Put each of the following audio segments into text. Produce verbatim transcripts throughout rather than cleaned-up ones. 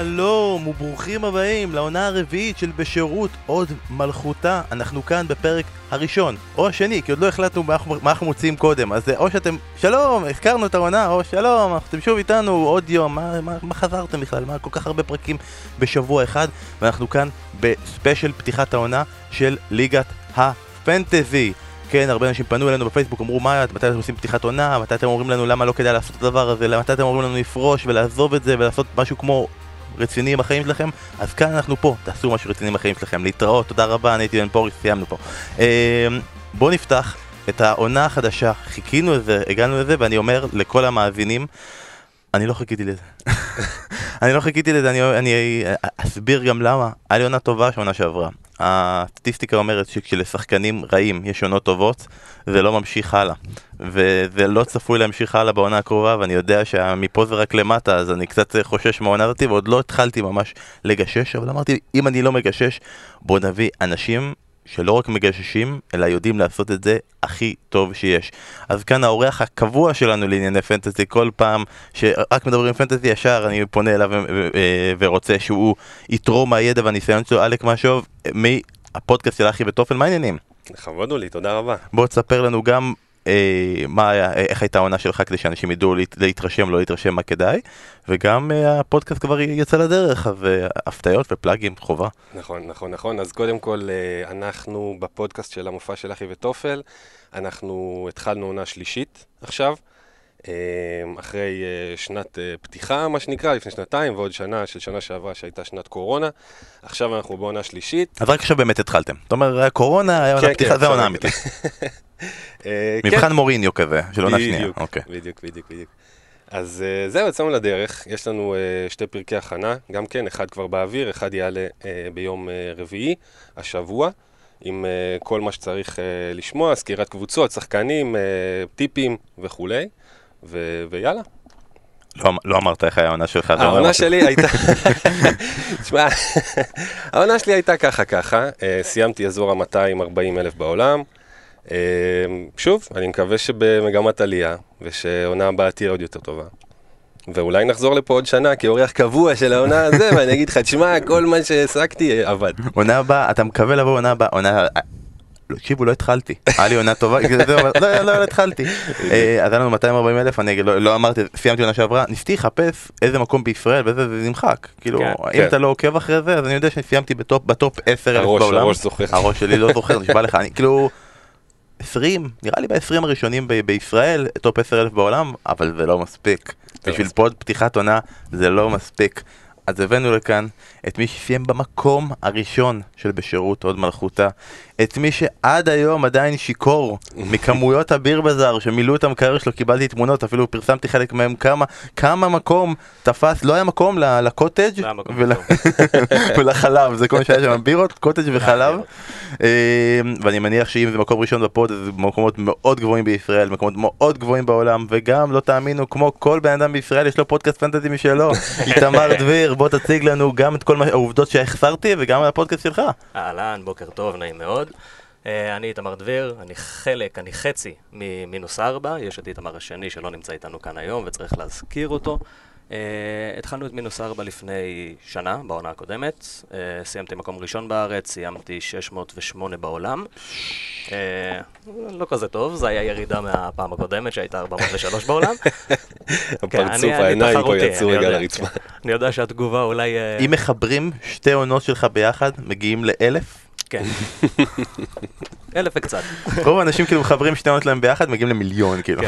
שלום וברוכים הבאים לעונה הרביעית של בשירות עוד מלכותה. אנחנו כאן בפרק הראשון או השני, כי עוד לא החלטנו מה אנחנו מוצאים קודם. אז או שאתם, שלום, הזכרנו את העונה, או שלום, אתם שוב איתנו עוד יום, מה, מה, מה חזרתם בכלל? מה, כל כך הרבה פרקים בשבוע אחד, ואנחנו כאן בספיישל פתיחת העונה של ליגת הפנטזי. כן, הרבה אנשים פנו אלינו בפייסבוק, אמרו מה, מתי אתם עושים פתיחת עונה, מתי אתם אומרים לנו למה לא כדאי לעשות את הדבר הזה, מתי אתם אומרים לנו לפרוש ולעזוב את זה ולעשות משהו כמו רציני עם החיים שלכם. אז כאן אנחנו פה, תעשו משהו רציני עם החיים שלכם, להתראות, תודה רבה, אני הייתי בן פוריס, סיימנו פה. בואו נפתח את העונה החדשה, חיכינו לזה, הגענו לזה, ואני אומר לכל המאזינים, אני לא חיכיתי לזה. אני לא חיכיתי לזה, אני, אני אסביר גם למה. היה לי עונה טובה שעונה שעברה. הסטטיסטיקה אומרת שכשלשחקנים רעים יש עונות טובות, זה לא ממשיך הלאה. וזה לא צפוי להמשיך הלאה בעונה הקרובה, ואני יודע שמפה זה רק למטה, אז אני קצת חושש מהעונה הזאת, ועוד לא התחלתי ממש לגשש, אבל אמרתי, אם אני לא מגשש, בוא נביא אנשים שלא רק מגששים, אלא יודעים לעשות את זה הכי טוב שיש. אז כאן האורח הקבוע שלנו לענייני פנטזי, כל פעם שרק מדברים פנטזי ישר, אני פונה אליו ורוצה שהוא יתרום מהידע והניסיון שלו. אלק משוב, מהפודקאסט של אחי בתופל, מה העניינים? לכבוד לי, תודה רבה. בוא תספר לנו גם מה היה, איך הייתה העונה שלך, כדי שאנשים ידעו להתרשם, לא להתרשם, מה כדאי, וגם הפודקאסט כבר יצא לדרך, והפתעות ופלאגים, חובה. נכון, נכון, נכון. אז קודם כל, אנחנו בפודקאסט של המופע של אחי וטופל, אנחנו התחלנו עונה שלישית עכשיו, אחרי שנת פתיחה, מה שנקרא, לפני שנתיים, ועוד שנה של שנה שעברה שהייתה שנת קורונה. עכשיו אנחנו בעונה שלישית. אז רק עכשיו באמת התחלתם. זאת אומרת, קורונה, היה עונה פתיחה, זה עונה אמיתית. מבחן מוריניו כזה, של עונה שנייה. בדיוק, בדיוק, בדיוק. אז זהו, יצאנו לדרך. יש לנו שתי פרקי הכנה, גם כן, אחד כבר באוויר, אחד יעלה ביום רביעי, השבוע, עם כל מה שצריך לשמוע, סקירת קבוצות, שחקנים, טיפים וכולי. ויאללה. לא אמרת איך היה העונה שלך. העונה שלי הייתה... תשמע, העונה שלי הייתה ככה ככה. סיימתי אזור ה-מאתיים וארבעים אלף בעולם. שוב, אני מקווה שבמגמת עלייה, ושעונה הבאה תהיה עוד יותר טובה. ואולי נחזור לפה עוד שנה, כאורח קבוע של העונה הזה, ואני אגיד לך, תשמע, כל מה שהעסקתי עבד. עונה הבאה, אתה מקווה לבוא עונה הבאה, עונה... תקשיבו, לא התחלתי, היה לי עונה טובה, לא התחלתי. אז היה לנו מאתיים וארבעים אלף, אני לא אמרתי, סיימתי עונה שעברה, ניסיתי לחפש איזה מקום בישראל, וזה נמחק. כאילו, אם אתה לא עוקב אחרי זה, אז אני יודע שסיימתי בטופ עשרת אלפים בעולם. הראש שלי לא זוכר, נשבע לך, אני כאילו... עשרים, נראה לי ב-עשרים הראשונים בישראל, טופ עשרת אלפים בעולם, אבל זה לא מספיק. בשביל פוד פתיחת עונה, זה לא מספיק. אז הבאנו לכאן את מי שסיים במקום הראשון של בשירות עוד מלכותה, את מי שעד היום עדיין שיקור מכמויות הביר בזר שמילאו את המקרר שלו. קיבלתי תמונות, אפילו פרסמתי חלק מהם, כמה, כמה מקום תפס, לא היה מקום לקוטג' ול... ולחלב, זה כמו שהיה שם בירות, קוטג' וחלב. ואני מניח שאם זה מקום ראשון בפוד, זה מקומות מאוד גבוהים בישראל, מקומות מאוד גבוהים בעולם, וגם לא תאמינו, כמו כל בן אדם בישראל, יש לו פודקאסט פנטזי משלו. איתמר דביר, בוא תציג לנו גם את כל העובדות שהחסרתי וגם על הפודקאסט שלך. אהלן, בוקר טוב, נעים מאוד. אני איתמר דביר, אני חלק, אני חצי ממינוס ארבע, יש את איתמר השני שלא נמצא איתנו כאן היום וצריך להזכיר אותו. התחלנו את מינוס ארבע לפני שנה, בעונה הקודמת, סיימתי מקום ראשון בארץ, סיימתי שש מאות ושמונה בעולם, לא כזה טוב, זה היה ירידה מהפעם הקודמת שהייתה ארבע מאות ושלוש בעולם. הפרצוף העיניים פה יצאו רגע לרצפה. אני יודע שהתגובה אולי... אם מחברים שתי עונות שלך ביחד, מגיעים לאלף? כן, אלף וקצת. רוב האנשים כאילו מחברים שתי עונות להם ביחד, מגיעים למיליון כאילו.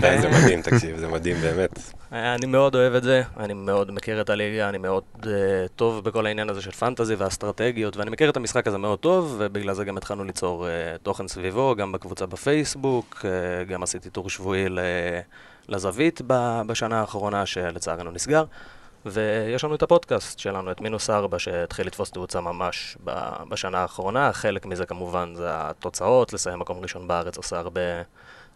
זה מדהים, תקשיב, זה מדהים באמת. אני מאוד אוהב את זה, אני מאוד מכיר את הליגה, אני מאוד טוב בכל העניין הזה של פנטזי והאסטרטגיות, ואני מכיר את המשחק הזה מאוד טוב, ובגלל זה גם התחלנו ליצור תוכן סביבו, גם בקבוצה בפייסבוק, גם עשיתי טור שבועי לזווית בשנה האחרונה שלצערנו נסגר. ויש לנו את הפודקאסט שלנו, את מינוס ארבע, שהתחיל לתפוס תאוצה ממש בשנה האחרונה. חלק מזה כמובן זה התוצאות, לסיים מקום ראשון בארץ עושה הרבה,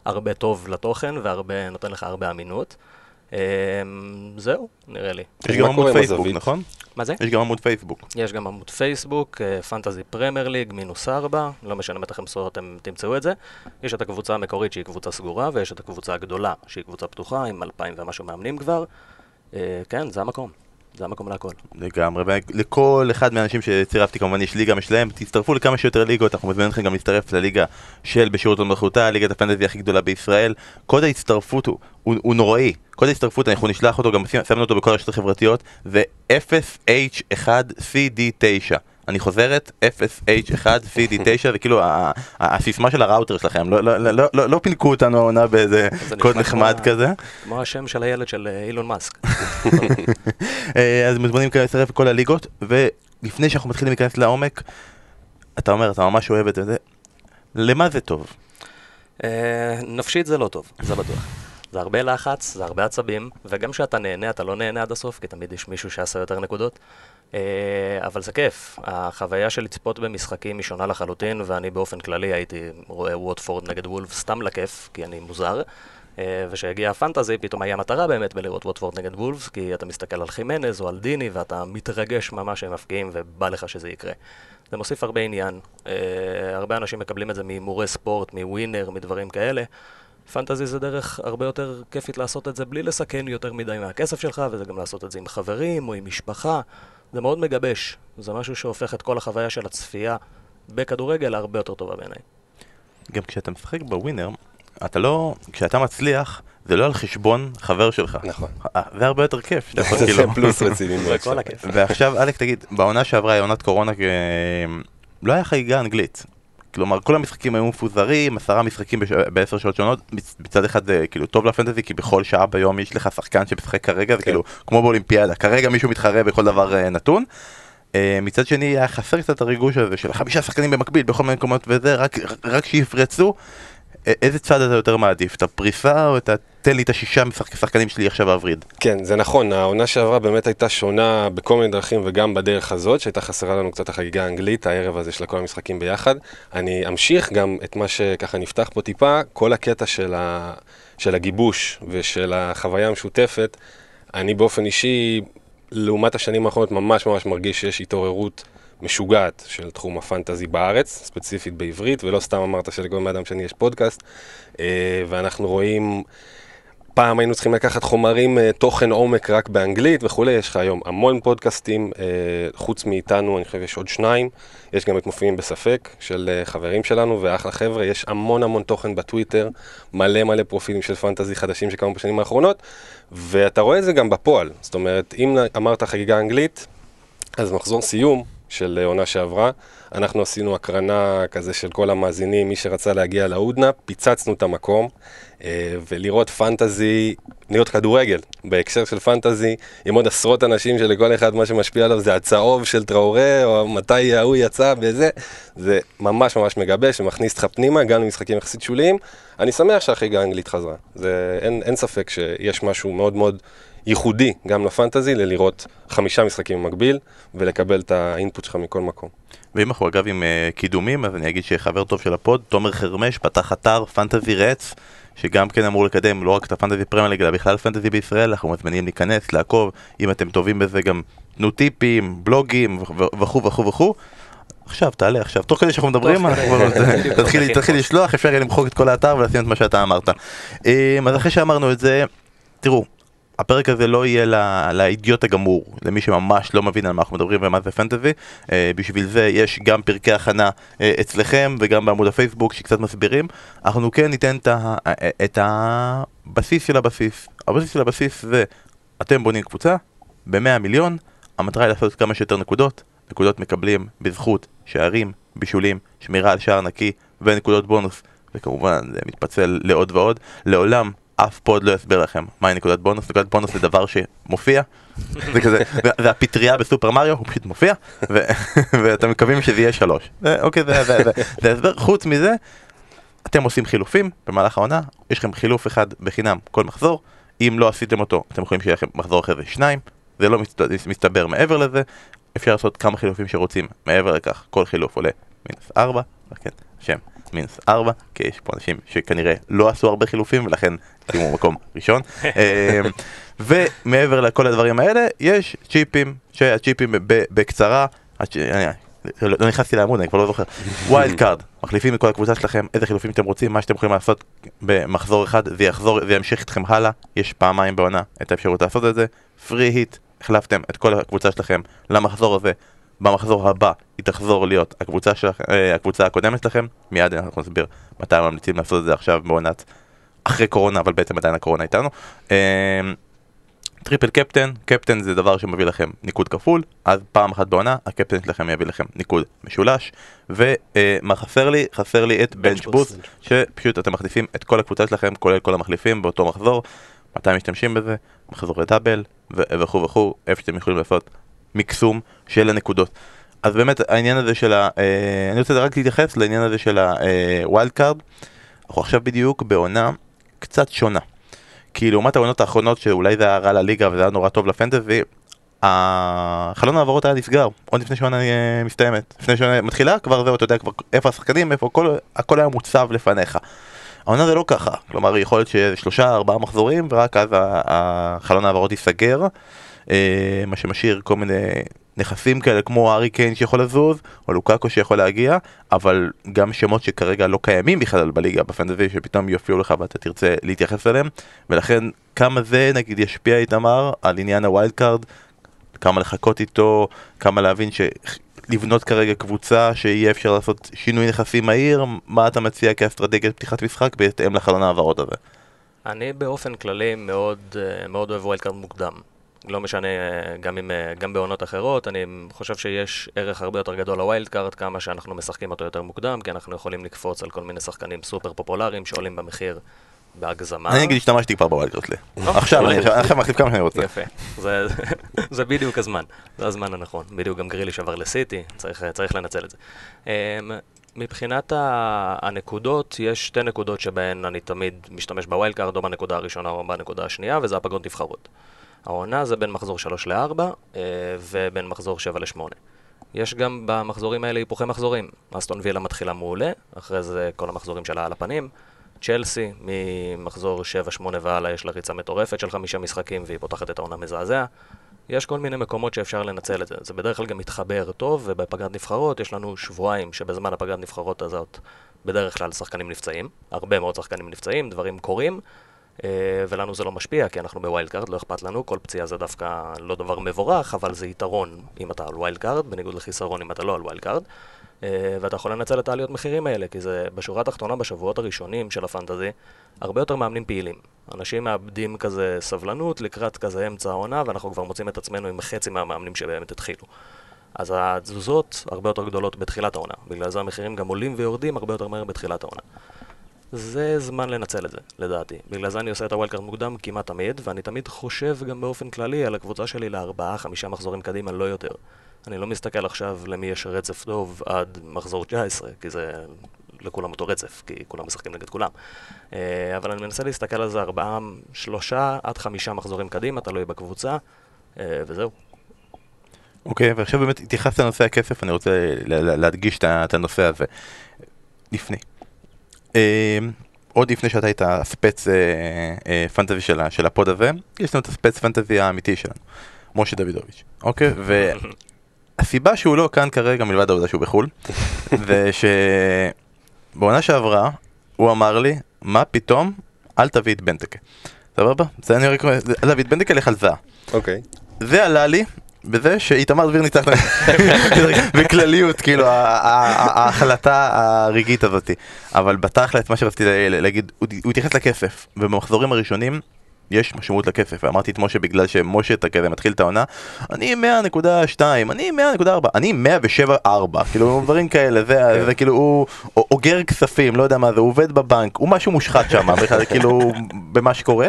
הרבה טוב לתוכן, ונותן לך הרבה אמינות. זהו, נראה לי. יש גם עמוד פייסבוק, נכון? מה זה? יש גם עמוד פייסבוק. יש גם עמוד פייסבוק, פנטזי פרמייר ליג, מינוס ארבע, לא משנה בטח המסורת, אתם תמצאו את זה. יש את הקבוצה המקורית שהיא קבוצה סגורה, ויש את הקבוצה הגדולה שהיא קבוצה פתוחה, עם אלפיים ומשהו מאמנים כבר. כן, זה המקום. זה המקום להכל. לגמרי, לכל אחד מהאנשים שצירפתי, כמובן יש ליגה משלהם, תצטרפו לכמה שיותר ליגות, אנחנו מזמינים לכם גם להצטרף לליגה של בשירות ומלכותה, ליגת הפנטזי הכי גדולה בישראל. קוד ההצטרפות הוא, הוא, הוא נוראי, קוד ההצטרפות, אנחנו נשלח אותו, גם שמנו אותו בכל הרשתות החברתיות, זה אף אס אייץ' וואן סי די ניין. אני חוזרת, אף אס אייץ' וואן סי די ניין, זה כאילו הסיסמה של הראוטר שלכם, לא פינקו אותנו עונה באיזה קוד נחמד כזה. כמו השם של הילד של אילון מאסק. אז מוזמנים כאלה לצרף בכל הליגות, ולפני שאנחנו מתחילים להיכנס לעומק, אתה אומר, אתה ממש אוהב את זה, למה זה טוב? נפשית זה לא טוב, זה בטוח. זה הרבה לחץ, זה הרבה עצבים, וגם שאתה נהנה, אתה לא נהנה עד הסוף, כי תמיד יש מישהו שעשה יותר נקודות. אבל זה כיף, החוויה של לצפות במשחקים היא שונה לחלוטין, ואני באופן כללי הייתי רואה ווטפורד נגד וולף סתם לכיף, כי אני מוזר, ושהגיע הפנטזי פתאום היה מטרה באמת בלראות ווטפורד נגד וולף, כי אתה מסתכל על חימנז או על דיני ואתה מתרגש ממש שהם מפקיעים ובא לך שזה יקרה. זה מוסיף הרבה עניין, הרבה אנשים מקבלים את זה ממורי ספורט, מווינר, מדברים כאלה. פנטזי זה דרך הרבה יותר כיפית לעשות את זה בלי לסכן יותר מדי מהכסף שלך, וזה גם לעשות את זה עם חברים או עם משפחה. זה מאוד מגבש, זה משהו שהופך את כל החוויה של הצפייה בכדורגל הרבה יותר טובה בעיניי. גם כשאתה משחק בווינר, אתה לא, כשאתה מצליח, זה לא על חשבון חבר שלך. נכון. זה הרבה יותר כיף. זה פלוס רצינים. זה כל הכיף. ועכשיו, אלק, תגיד, בעונה שעברה, עונת קורונה, לא היה חגיגה אנגלית. כלומר, כל המשחקים היו מפוזרים, עשרה משחקים בעשר שעות שונות, בצד אחד זה כאילו טוב לפנטזי, כי בכל שעה ביום יש לך שחקן שמשחק כרגע, זה כאילו כמו באולימפיאדה, כרגע מישהו מתחרה בכל דבר נתון. מצד שני היה חסר קצת הריגוש הזה של חמישה שחקנים במקביל, בכל מיני מקומות וזה, רק שיפרצו. איזה צד אתה יותר מעדיף? את הפריסה או את תן לי את השישה משחקנים שלי עכשיו אבריד? כן, זה נכון. העונה שעברה באמת הייתה שונה בכל מיני דרכים וגם בדרך הזאת, שהייתה חסרה לנו קצת החגיגה האנגלית, הערב הזה של כל המשחקים ביחד. אני אמשיך גם את מה שככה נפתח פה טיפה, כל הקטע של, ה... של הגיבוש ושל החוויה המשותפת. אני באופן אישי, לעומת השנים האחרונות, ממש ממש מרגיש שיש התעוררות משוגעת של תחום הפנטזי בארץ, ספציפית בעברית, ולא סתם אמרת שלגון מאדם שני יש פודקאסט, ואנחנו רואים, פעם היינו צריכים לקחת חומרים, תוכן עומק רק באנגלית וכולי, יש לך היום המון פודקאסטים, חוץ מאיתנו, אני חושב יש עוד שניים, יש גם את מופיעים בספק של חברים שלנו ואחלה חבר'ה, יש המון המון תוכן בטוויטר, מלא מלא פרופילים של פנטזי חדשים שקמו בשנים האחרונות, ואתה רואה את זה גם בפועל, זאת אומרת, אם אמרת חגיגה אנגלית, אז מחזור סיום, של עונה שעברה, אנחנו עשינו הקרנה כזה של כל המאזינים, מי שרצה להגיע לאודנה, פיצצנו את המקום, ולראות פנטזי, להיות כדורגל, בהקשר של פנטזי, עם עוד עשרות אנשים שלכל אחד מה שמשפיע עליו זה הצהוב של טראורה, או מתי ההוא יצא וזה, זה ממש ממש מגבש, ומכניס אותך פנימה, גם למשחקים יחסית שוליים, אני שמח שהחגיגה האנגלית חזרה, זה, אין, אין ספק שיש משהו מאוד מאוד ייחודי גם לפנטזי, ללראות חמישה משחקים במקביל, ולקבל את האינפוט שלך מכל מקום. ואם אנחנו אגב עם uh, קידומים, אז אני אגיד שחבר טוב של הפוד, תומר חרמש, פתח אתר פנטזי רץ, שגם כן אמור לקדם לא רק את הפנטזי פרמייר ליג, אלא בכלל פנטזי בישראל, אנחנו מזמינים להיכנס, לעקוב, אם אתם טובים בזה גם תנו טיפים, בלוגים וכו' וכו' וכו'. עכשיו, תעלה עכשיו, תוך כדי שאנחנו מדברים, תתחיל לשלוח, אפשר יהיה למחוק את כל האתר ולשים את מה שאתה אמרת. אז אחרי שאמרנו את זה, תראו, הפרק הזה לא יהיה לא, לאידיוט הגמור, למי שממש לא מבין על מה אנחנו מדברים ומה זה פנטזי. בשביל זה יש גם פרקי הכנה אצלכם וגם בעמוד הפייסבוק שקצת מסבירים. אנחנו כן ניתן את הבסיס של הבסיס. הבסיס של הבסיס זה, אתם בונים קבוצה ב-מאה מיליון, המטרה היא לעשות כמה שיותר נקודות. נקודות מקבלים בזכות שערים, בישולים, שמירה על שער נקי ונקודות בונוס. וכמובן זה מתפצל לעוד ועוד. לעולם אף פוד לא יסביר לכם מהי נקודת בונוס, נקודת בונוס זה דבר שמופיע, זה כזה, זה הפטריה בסופר מריו, הוא פשוט מופיע, ואתם מקווים שזה יהיה שלוש. אוקיי, זה הסבר, חוץ מזה, אתם עושים חילופים במהלך העונה, יש לכם חילוף אחד בחינם כל מחזור, אם לא עשיתם אותו, אתם יכולים שיהיה לכם מחזור אחרי זה שניים, זה לא מסתבר מעבר לזה, אפשר לעשות כמה חילופים שרוצים מעבר לכך, כל חילוף עולה מינוס ארבע, כן, שם. מינוס ארבע, כי יש פה אנשים שכנראה לא עשו הרבה חילופים, ולכן שימו מקום ראשון. ומעבר לכל הדברים האלה, יש צ'יפים, שהצ'יפים בקצרה, לא נכנסתי לעמוד, אני כבר לא זוכר, ווילד קארד, מחליפים את כל הקבוצה שלכם, איזה חילופים אתם רוצים, מה שאתם יכולים לעשות במחזור אחד, זה יחזור, זה ימשיך אתכם הלאה, יש פעמיים בעונה את האפשרות לעשות את זה, פרי היט, החלפתם את כל הקבוצה שלכם למחזור הזה, במחזור הבא היא תחזור להיות הקבוצה, שלכם, אה, הקבוצה הקודמת שלכם. מיד אנחנו נסביר מתי ממליצים לעשות את זה עכשיו בעונת אחרי קורונה, אבל בעצם עדיין הקורונה איתנו. אה, טריפל קפטן, קפטן זה דבר שמביא לכם ניקוד כפול, אז פעם אחת בעונה הקפטן שלכם יביא לכם ניקוד משולש. ומה חסר לי? חסר לי את בנץ' בוסט, שפשוט אתם מחליפים את כל הקבוצה שלכם כולל כל המחליפים באותו מחזור. מתי משתמשים בזה? מחזור לדאבל וכו וכו, איפה שאתם יכולים לעשות מקסום של הנקודות. אז באמת העניין הזה של ה... אני רוצה רק להתייחס לעניין הזה של הווילד קארד. אנחנו עכשיו בדיוק בעונה קצת שונה, כי לעומת העונות האחרונות שאולי זה היה רע לליגה וזה היה נורא טוב לפנטזי, החלון העברות היה נסגר עוד לפני שעונה מסתיימת, לפני שעונה מתחילה כבר זהו, אתה יודע כבר איפה השחקנים, איפה הכל, הכל היה מוצב לפניך. העונה זה לא ככה, כלומר יכול להיות שיש שלושה ארבעה מחזורים ורק אז החלון העברות ייסגר, מה שמשאיר כל מיני נכסים כאלה כמו הארי קיין שיכול לזוז או לוקאקו שיכול להגיע, אבל גם שמות שכרגע לא קיימים בכלל בליגה בפנטזי שפתאום יופיעו לך ואתה תרצה להתייחס אליהם. ולכן כמה זה נגיד ישפיע, איתמר, על עניין הווילד קארד, כמה לחכות איתו, כמה להבין ש... לבנות כרגע קבוצה שיהיה אפשר לעשות שינוי נכסים מהיר, מה אתה מציע כאסטרטגיית פתיחת משחק בהתאם לחלון העברות הזה? אני באופן כללי מאוד מאוד אוהב ווילד קארד מוקדם. לא משנה, גם אם גם בעונות אחרות, אני חושב שיש ערך הרבה יותר גדול לווילד קארד, כמה שאנחנו משחקים אותו יותר מוקדם, כי אנחנו יכולים לקפוץ על כל מיני שחקנים סופר פופולריים שעולים במחיר בהגזמה. אני אגיד, השתמשתי כבר בווילד קארד. עכשיו, אני מחליף כמה שאני רוצה. יפה. זה בדיוק הזמן. זה הזמן הנכון. בדיוק גם גריליש עבר לסיטי, צריך לנצל את זה. מבחינת הנקודות, יש שתי נקודות שבהן אני תמיד משתמש בווילד קארד, או בנקודה הראשונה או בנקודה השנייה, וזה הפגרות נבחרות. העונה זה בין מחזור שלוש לארבע, ובין מחזור שבע לשמונה. יש גם במחזורים האלה היפוכי מחזורים. אסטון וילה מתחילה מעולה, אחרי זה כל המחזורים שלה על הפנים. צ'לסי, ממחזור שבע שמונה ועלה, יש לה ריצה מטורפת של חמישה משחקים והיא פותחת את העונה מזעזע. יש כל מיני מקומות שאפשר לנצל את זה. זה בדרך כלל גם מתחבר טוב, ובפגרת נבחרות יש לנו שבועיים שבזמן הפגרת נבחרות הזאת בדרך כלל שחקנים נפצעים, הרבה מאוד שחקנים נפצעים, דברים קורים, ולנו זה לא משפיע כי אנחנו בווילד קארד, לא אכפת לנו, כל פציעה זה דווקא לא דבר מבורך, אבל זה יתרון אם אתה על ווילד קארד, בניגוד לחיסרון אם אתה לא על ווילד קארד. ואתה יכול לנצל את העליות מחירים האלה, כי זה בשורה התחתונה בשבועות הראשונים של הפנטזי, הרבה יותר מאמנים פעילים. אנשים מאבדים כזה סבלנות לקראת כזה אמצע העונה, ואנחנו כבר מוצאים את עצמנו עם חצי מהמאמנים שבאמת התחילו. אז התזוזות הרבה יותר גדולות בתחילת העונה, בגלל זה המחירים גם עולים ויורדים הרבה יותר מהר בתחילת העונה. זה זמן לנצל את זה, לדעתי. בגלל זה אני עושה את הווילד קארד מוקדם כמעט תמיד, ואני תמיד חושב גם באופן כללי על הקבוצה שלי לארבעה, חמישה מחזורים קדימה, לא יותר. אני לא מסתכל עכשיו למי יש רצף טוב עד מחזור תשע עשרה, כי זה לכולם אותו רצף, כי כולם משחקים נגד כולם. אבל אני מנסה להסתכל על זה ארבעה, שלושה עד חמישה מחזורים קדימה, תלוי בקבוצה, וזהו. אוקיי, ועכשיו באמת התייחסת לנושא הכסף, אני רוצה להדגיש את הנושא הזה. לפני. עוד לפני שאתה היית הספץ פנטזי של הפוד הזה, יש לנו את הספץ פנטזי האמיתי שלנו, משה דוידוביץ'. אוקיי, ו... הסיבה שהוא לא כאן כרגע, מלבד העובדה שהוא בחול, זה שבעונה שעברה, הוא אמר לי, מה פתאום? אל תביא את בנטקה. סבבה? זה אני רק אומר, אל תביא את בנטקה, לך על זה. אוקיי. זה עלה לי, בזה שהתאמר דביר ניצח בכלליות, כאילו, ההחלטה הרגעית הזאת. אבל בתכלת, מה שרציתי להגיד, הוא התייחס לכסף, ובמחזורים הראשונים, יש משמעות לכסף, ואמרתי את משה בגלל שמשה אתה כזה מתחיל את העונה, אני מאה נקודה שתיים, אני מאה נקודה ארבע, אני מאה שבע נקודה ארבע, כאילו דברים כאלה, זה כאילו הוא אוגר כספים, לא יודע מה זה, הוא עובד בבנק, הוא משהו מושחת שם, כאילו במה שקורה.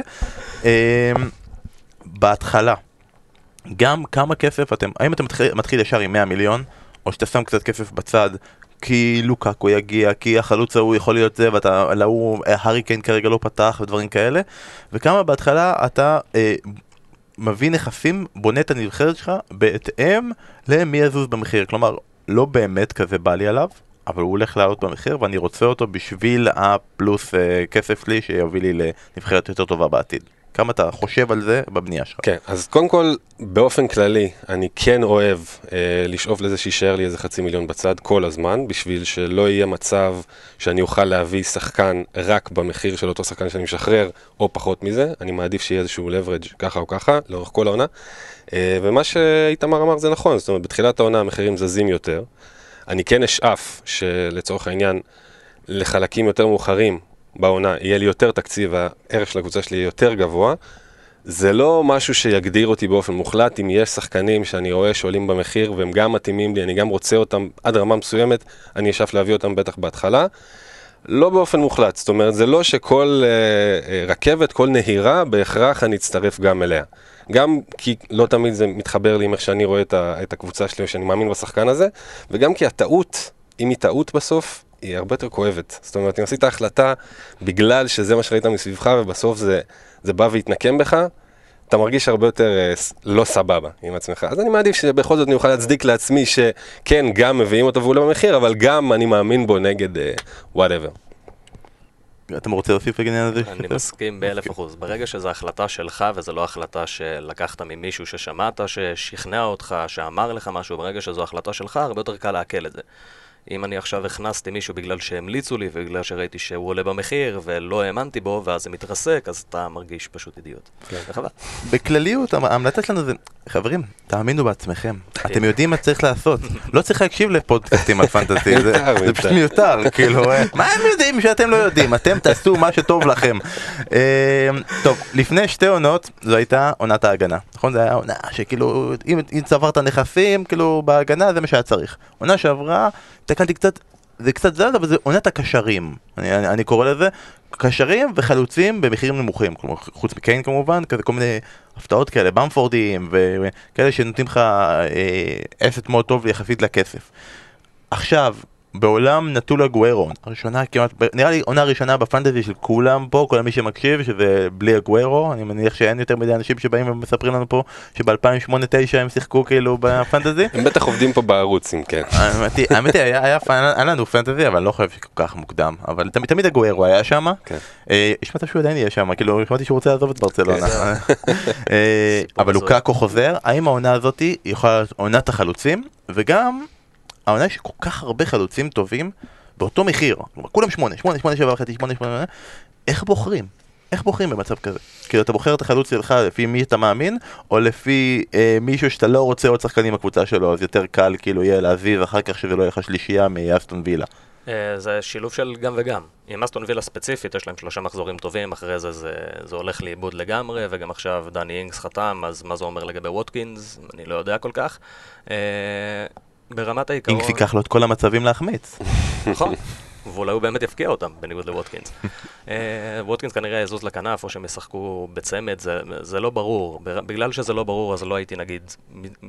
בהתחלה, גם כמה כסף אתם, האם אתם מתחיל ישר עם מאה מיליון, או שאתה שם קצת כסף בצד, כי לוקאקו יגיע, כי החלוץ ההוא יכול להיות זה, ואתה, להוא, הארי קיין כרגע לא פתח, ודברים כאלה. וכמה בהתחלה אתה אה, מביא נכסים, בונה את הנבחרת שלך, בהתאם למי יזוז במחיר. כלומר, לא באמת כזה בא לי עליו, אבל הוא הולך לעלות במחיר, ואני רוצה אותו בשביל הפלוס אה, כסף לי, שיוביל לי לנבחרת יותר טובה בעתיד. כמה אתה חושב על זה בבנייה שלך? כן, אז קודם כל, באופן כללי, אני כן אוהב אה, לשאוף לזה שישאר לי איזה חצי מיליון בצד כל הזמן, בשביל שלא יהיה מצב שאני אוכל להביא שחקן רק במחיר של אותו שחקן שאני משחרר, או פחות מזה. אני מעדיף שיהיה איזשהו leverage ככה או ככה, לאורך כל העונה. אה, ומה שאיתמר אמר זה נכון, זאת אומרת, בתחילת העונה המחירים זזים יותר. אני כן אשאף שלצורך העניין, לחלקים יותר מאוחרים, בעונה, יהיה לי יותר תקציב, הערך של הקבוצה שלי יהיה יותר גבוה. זה לא משהו שיגדיר אותי באופן מוחלט, אם יש שחקנים שאני רואה שעולים במחיר והם גם מתאימים לי, אני גם רוצה אותם עד רמה מסוימת, אני אשאף להביא אותם בטח בהתחלה. לא באופן מוחלט, זאת אומרת, זה לא שכל uh, רכבת, כל נהירה, בהכרח אני אצטרף גם אליה. גם כי לא תמיד זה מתחבר לי עם איך שאני רואה את, ה, את הקבוצה שלי, שאני מאמין בשחקן הזה, וגם כי הטעות, אם היא טעות בסוף, היא הרבה יותר כואבת. זאת אומרת, אם עשית ההחלטה בגלל שזה מה שראית מסביבך, ובסוף זה, זה בא והתנקם בך, אתה מרגיש הרבה יותר לא סבבה עם עצמך. אז אני מעדיף שבכל זאת אני אוכל להצדיק לעצמי שכן, גם מביאים אותו והוא לא במחיר, אבל גם אני מאמין בו נגד whatever. אתם רוצים להוסיף לגניה הזה? אני מסכים באלף אחוז. ברגע שזו החלטה שלך, וזו לא החלטה שלקחת ממישהו ששמעת, ששכנע אותך, שאמר לך משהו, ברגע שזו החלטה שלך, הרבה יותר קל להקל את זה. אם אני עכשיו הכנסתי מישהו בגלל שהמליצו לי, ובגלל שראיתי שהוא עולה במחיר, ולא האמנתי בו, ואז זה מתרסק, אז אתה מרגיש פשוט אידיוט. בכלליות, ההמלצה שלנו זה, חברים, תאמינו בעצמכם. אתם יודעים מה צריך לעשות. לא צריך להקשיב לפודקאסטים על פנטזי, זה פשוט מיותר, כאילו, מה הם יודעים שאתם לא יודעים? אתם תעשו מה שטוב לכם. טוב, לפני שתי עונות, זו הייתה עונת ההגנה. נכון? זה היה עונה שכאילו, אם צברת נכסים, כאילו, בהגנה, זה מה שהיה צריך. עונה שעברה, תקלתי קצת, זה קצת זז, אבל זה עונת הקשרים, אני, אני, אני קורא לזה, קשרים וחלוצים במחירים נמוכים, כלומר, חוץ מקיין כמובן, כזה כל מיני הפתעות כאלה, במפורדים, וכאלה שנותנים לך אה, אסט מאוד טוב יחסית לכסף. עכשיו, בעולם נטול אגוארו, הראשונה כמעט, נראה לי עונה ראשונה בפנטזי של כולם פה, כל מי שמקשיב, שזה בלי אגוארו, אני מניח שאין יותר מדי אנשים שבאים ומספרים לנו פה שב-אלפיים ושמונה תשע הם שיחקו כאילו בפנטזי. הם בטח עובדים פה בערוצים, כן. האמת היא, היה לנו פנטזי, אבל לא חייב שכל כך מוקדם, אבל תמיד אגוארו היה שם, יש מצב שהוא עדיין יהיה שם, כאילו שמעתי שהוא רוצה לעזוב את ברצלונה. אבל לוקאקו חוזר, האם העונה הזאת היא עונת החלוצים, וגם העונה יש כל כך הרבה חלוצים טובים באותו מחיר, כולם שמונה, שמונה, שמונה, שבע, אחת, שמונה, שמונה, איך בוחרים? איך בוחרים במצב כזה? כאילו אתה בוחר את החלוץ שלך לפי מי אתה מאמין, או לפי אה, מישהו שאתה לא רוצה עוד שחקנים בקבוצה שלו, אז יותר קל כאילו יהיה להעביר אחר כך שזה לא יהיה לך שלישייה מאסטון וילה. זה שילוב של גם וגם. עם אסטון וילה ספציפית, יש להם שלושה מחזורים טובים, אחרי זה זה, זה הולך לאיבוד לגמרי, וגם עכשיו דני אינגס חתם, אז מה זה אומר לגבי ווטקינס? אני לא יודע כל כך. אה... ברמת העיקרון... אינגס ייקח לו את כל המצבים להחמיץ. נכון, ואולי הוא באמת יפקיע אותם, בניגוד לווטקינס. ווטקינס כנראה יזוז לכנף, או שהם ישחקו בצמד, זה לא ברור. בגלל שזה לא ברור, אז לא הייתי, נגיד,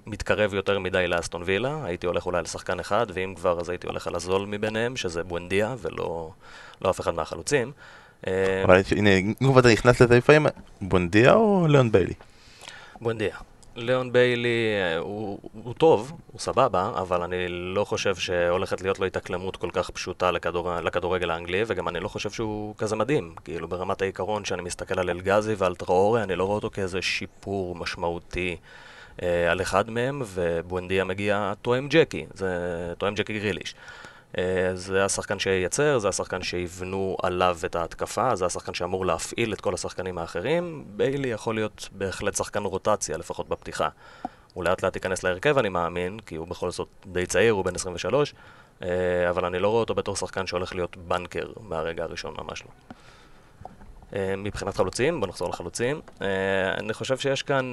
מתקרב יותר מדי לאסטון וילה, הייתי הולך אולי לשחקן אחד, ואם כבר, אז הייתי הולך על הזול מביניהם, שזה בואנדיה, ולא אף אחד מהחלוצים. אבל הנה, אתה נכנס לזה לפעמים, בואנדיה או ליאון ביילי? בואנדיה. ליאון ביילי הוא, הוא טוב, הוא סבבה, אבל אני לא חושב שהולכת להיות לו התאקלמות כל כך פשוטה לכדור, לכדורגל האנגלי, וגם אני לא חושב שהוא כזה מדהים. כאילו ברמת העיקרון שאני מסתכל על אלגזי ועל טראורי, אני לא רואה אותו כאיזה שיפור משמעותי אה, על אחד מהם, ובואנדיה מגיע תואם ג'קי, זה תואם ג'קי גריליש. זה השחקן שייצר, זה השחקן שיבנו עליו את ההתקפה, זה השחקן שאמור להפעיל את כל השחקנים האחרים. ביילי יכול להיות בהחלט שחקן רוטציה, לפחות בפתיחה. הוא לאט לאט ייכנס להרכב, אני מאמין, כי הוא בכל זאת די צעיר, הוא בן עשרים ושלוש, אבל אני לא רואה אותו בתור שחקן שהולך להיות בנקר מהרגע הראשון ממש לא. מבחינת חלוצים, בוא נחזור לחלוצים, אני חושב שיש כאן,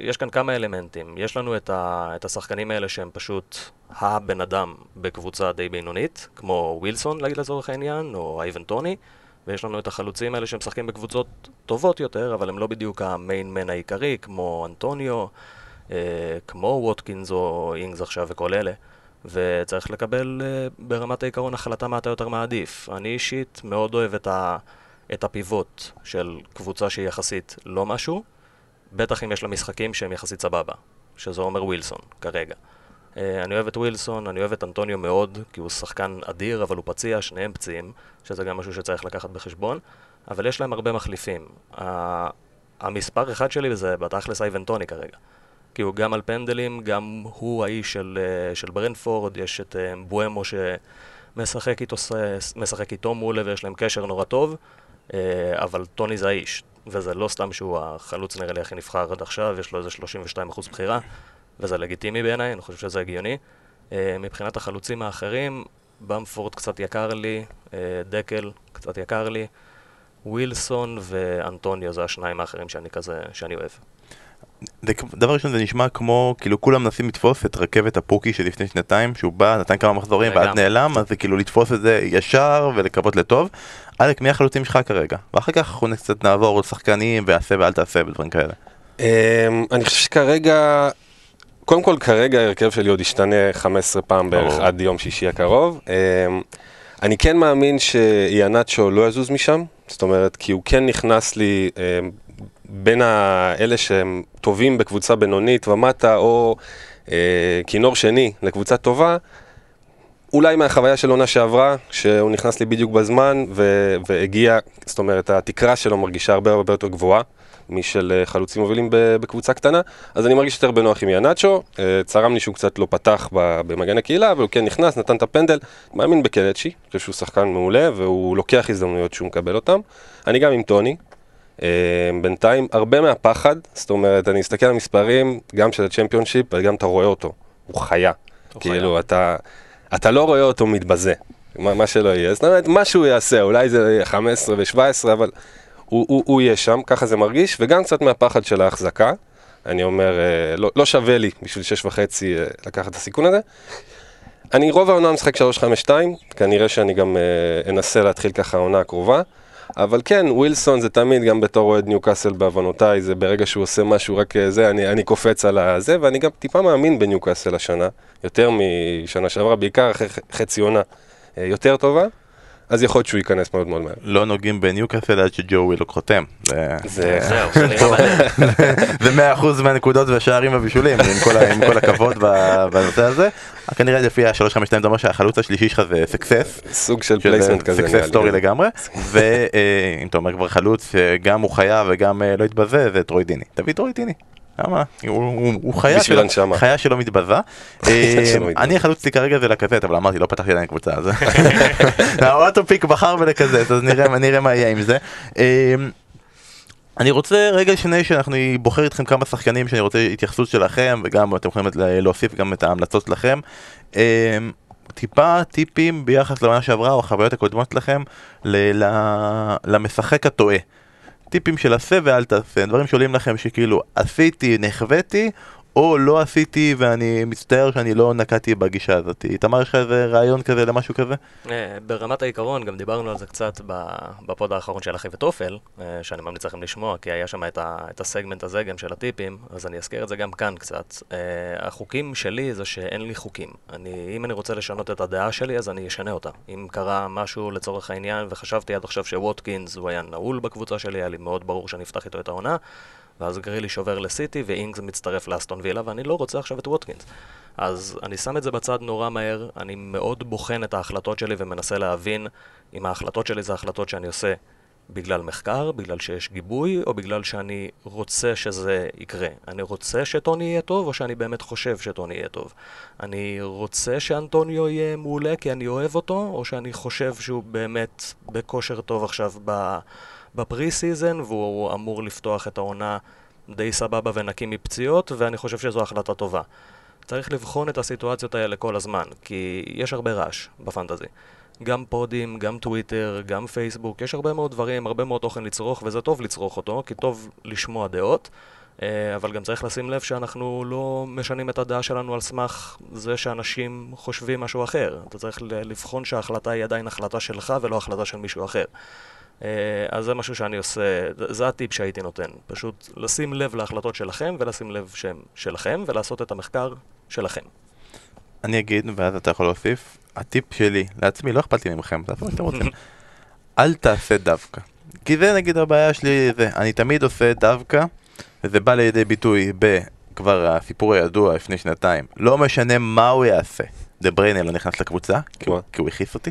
יש כאן כמה אלמנטים. יש לנו את, ה, את השחקנים האלה שהם פשוט הבן אדם בקבוצה די בינונית, כמו ווילסון, להגיד לצורך העניין, או אייבן טוני, ויש לנו את החלוצים האלה שהם משחקים בקבוצות טובות יותר, אבל הם לא בדיוק המיין מן העיקרי, כמו אנטוניו, כמו ווטקינס או אינגס עכשיו וכל אלה. וצריך לקבל ברמת העיקרון החלטה מה אתה יותר מעדיף. אני אישית מאוד אוהב את ה... את הפיבוט של קבוצה שהיא יחסית לא משהו, בטח אם יש לה משחקים שהם יחסית סבבה, שזה אומר ווילסון כרגע. Uh, אני אוהב את ווילסון, אני אוהב את אנטוניו מאוד, כי הוא שחקן אדיר, אבל הוא פציע, שניהם פציעים, שזה גם משהו שצריך לקחת בחשבון, אבל יש להם הרבה מחליפים. Uh, המספר אחד שלי זה בתכלס אייבן טוני כרגע. כי הוא גם על פנדלים, גם הוא האיש של, של ברנפורד, יש את בואמו שמשחק איתו, משחק איתו מולה ויש להם קשר נורא טוב, אבל טוני זה האיש, וזה לא סתם שהוא החלוץ נראה לי הכי נבחר עד עכשיו, יש לו איזה שלושים ושתיים אחוז בחירה, וזה לגיטימי בעיניי, אני חושב שזה הגיוני. מבחינת החלוצים האחרים, במפורד קצת יקר לי, דקל קצת יקר לי, ווילסון ואנטוניו זה השניים האחרים שאני כזה, שאני אוהב. דבר ראשון, זה נשמע כמו, כאילו כולם מנסים לתפוס את רכבת הפוקי שלפני שנתיים, שהוא בא, נתן כמה מחזורים ואז נעלם, אז זה כאילו לתפוס את זה ישר ולקוות לטוב. אלק, מי החלוצים שלך כרגע? ואחר כך אנחנו קצת נעבור לשחקנים ועשה ואל תעשה ודברים כאלה. אני חושב שכרגע, קודם כל כרגע הרכב שלי עוד ישתנה חמש עשרה פעם בערך עד יום שישי הקרוב. אני כן מאמין שיאנצ'ו לא יזוז משם, זאת אומרת, כי הוא כן נכנס לי בין האלה שהם טובים בקבוצה בינונית ומטה, או אה, כינור שני לקבוצה טובה, אולי מהחוויה של עונה שעברה, שהוא נכנס לי בדיוק בזמן, ו- והגיע, זאת אומרת, התקרה שלו מרגישה הרבה הרבה יותר גבוהה, משל חלוצים מובילים בקבוצה קטנה, אז אני מרגיש יותר בנוח עם יאנצ'ו, צרם לי שהוא קצת לא פתח במגן הקהילה, אבל הוא כן נכנס, נתן את הפנדל, מאמין בקלצ'י, שהוא שחקן מעולה, והוא לוקח הזדמנויות שהוא מקבל אותם. אני גם עם טוני, בינתיים הרבה מהפחד, זאת אומרת, אני אסתכל על המספרים, גם של הצ'מפיונשיפ, וגם אתה רואה אותו, הוא חיה, כאילו אתה, אתה לא רואה אותו מתבזה, מה שלא יהיה, זאת אומרת, מה שהוא יעשה, אולי זה חמש עשרה ו-שבע עשרה, אבל הוא, הוא, הוא יהיה שם, ככה זה מרגיש, וגם קצת מהפחד של ההחזקה, אני אומר, לא, לא שווה לי בשביל שש וחצי לקחת את הסיכון הזה. אני רוב העונה משחק שלוש חמש שתיים, כנראה שאני גם אנסה להתחיל ככה העונה הקרובה, אבל כן, ווילסון זה תמיד, גם בתור אוהד ניוקאסל בהבנותיי, זה ברגע שהוא עושה משהו רק זה, אני, אני קופץ על הזה, ואני גם טיפה מאמין בניוקאסל השנה, יותר משנה שעברה, בעיקר אחרי חצי עונה יותר טובה, אז יכול להיות שהוא ייכנס מאוד מאוד מהר. לא נוגעים בניוקאסל עד שג'ו ווילוק חותם. זה מאה אחוז מהנקודות והשערים והבישולים, עם כל הכבוד בנושא הזה. כנראה לפי ה-שלוש חמש שתיים, זה אומר שהחלוץ השלישי שלך זה סקסס. סוג של פלייסמנט כזה. סקסס סטורי לגמרי. ואם אתה אומר כבר חלוץ, גם הוא חיה וגם לא התבזה, זה טרוידיני. תביא טרוידיני. למה? הוא חיה שלא מתבזה. אני החלוצתי כרגע זה לקזט, אבל אמרתי, לא פתחתי עדיין קבוצה, אז האוטופיק בחר בלקזט, אז נראה מה יהיה עם זה. אני רוצה רגע שני שאנחנו בוחר איתכם כמה שחקנים שאני רוצה התייחסות שלכם, וגם אתם יכולים להוסיף גם את ההמלצות שלכם. טיפה טיפים ביחס לעונה שעברה או החוויות הקודמות שלכם למשחק הטועה. טיפים של עשה ואל תעשה, דברים שעולים לכם שכאילו עשיתי, נחוויתי, או לא עשיתי ואני מצטער שאני לא נקעתי בגישה הזאת. תמר, יש לך איזה רעיון כזה למשהו כזה? ברמת העיקרון, גם דיברנו על זה קצת בפוד האחרון של אחי ותופל, שאני ממליץ לכם לשמוע, כי היה שם את הסגמנט הזה גם של הטיפים, אז אני אזכיר את זה גם כאן קצת. החוקים שלי זה שאין לי חוקים. אם אני רוצה לשנות את הדעה שלי, אז אני אשנה אותה. אם קרה משהו לצורך העניין, וחשבתי עד עכשיו שווטקינס הוא היה נעול בקבוצה שלי, היה לי מאוד ברור שאני אפתח איתו את העונה, ואז גרילי שובר לסיטי, ואינגס מצטרף לאסטון וילה, ואני לא רוצה עכשיו את ווטקינס. אז אני שם את זה בצד נורא מהר, אני מאוד בוחן את ההחלטות שלי ומנסה להבין אם ההחלטות שלי זה החלטות שאני עושה בגלל מחקר, בגלל שיש גיבוי, או בגלל שאני רוצה שזה יקרה. אני רוצה שטוני יהיה טוב, או שאני באמת חושב שטוני יהיה טוב. אני רוצה שאנטוניו יהיה מעולה כי אני אוהב אותו, או שאני חושב שהוא באמת בכושר טוב עכשיו ב... בפרי-סיזן, והוא אמור לפתוח את העונה די סבבה ונקי מפציעות, ואני חושב שזו החלטה טובה. צריך לבחון את הסיטואציות האלה כל הזמן, כי יש הרבה רעש בפנטזי. גם פודים, גם טוויטר, גם פייסבוק, יש הרבה מאוד דברים, הרבה מאוד תוכן לצרוך, וזה טוב לצרוך אותו, כי טוב לשמוע דעות, אבל גם צריך לשים לב שאנחנו לא משנים את הדעה שלנו על סמך זה שאנשים חושבים משהו אחר. אתה צריך לבחון שההחלטה היא עדיין החלטה שלך ולא החלטה של מישהו אחר. אז זה משהו שאני עושה, זה הטיפ שהייתי נותן, פשוט לשים לב להחלטות שלכם ולשים לב שם שלכם ולעשות את המחקר שלכם. אני אגיד, ואז אתה יכול להוסיף, הטיפ שלי לעצמי, לא אכפת לי ממכם, זה אפילו שאתם רוצים, אל תעשה דווקא, כי זה נגיד הבעיה שלי, זה, אני תמיד עושה דווקא, וזה בא לידי ביטוי בכבר הסיפור הידוע לפני שנתיים, לא משנה מה הוא יעשה, דה בריינה לא נכנס לקבוצה, כי הוא הכיס אותי,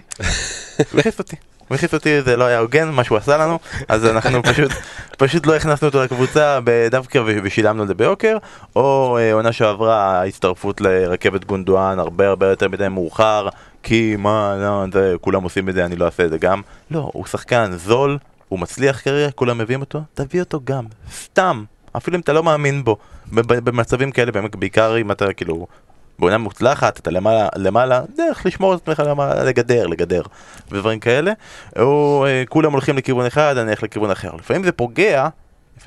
הוא הכיס אותי. מחיץ אותי, זה לא היה הוגן, מה שהוא עשה לנו, אז אנחנו פשוט, פשוט לא הכנסנו אותו לקבוצה בדווקא ושילמנו את זה ביוקר, או עונה שעברה הצטרפות לרכבת גונדואן, הרבה הרבה יותר מדי מאוחר, כי מה, לא, זה, כולם עושים את זה, אני לא אעשה את זה גם. לא, הוא שחקן זול, הוא מצליח קריירה, כולם מביאים אותו, תביא אותו גם, סתם, אפילו אם אתה לא מאמין בו, במצבים כאלה, בעיקר אם אתה כאילו... בעונה מוצלחת, אתה למעלה, למעלה, דרך לשמור את עצמך למעלה, לגדר, לגדר, ודברים כאלה, או אה, כולם הולכים לכיוון אחד, אני הולך לכיוון אחר. לפעמים זה פוגע,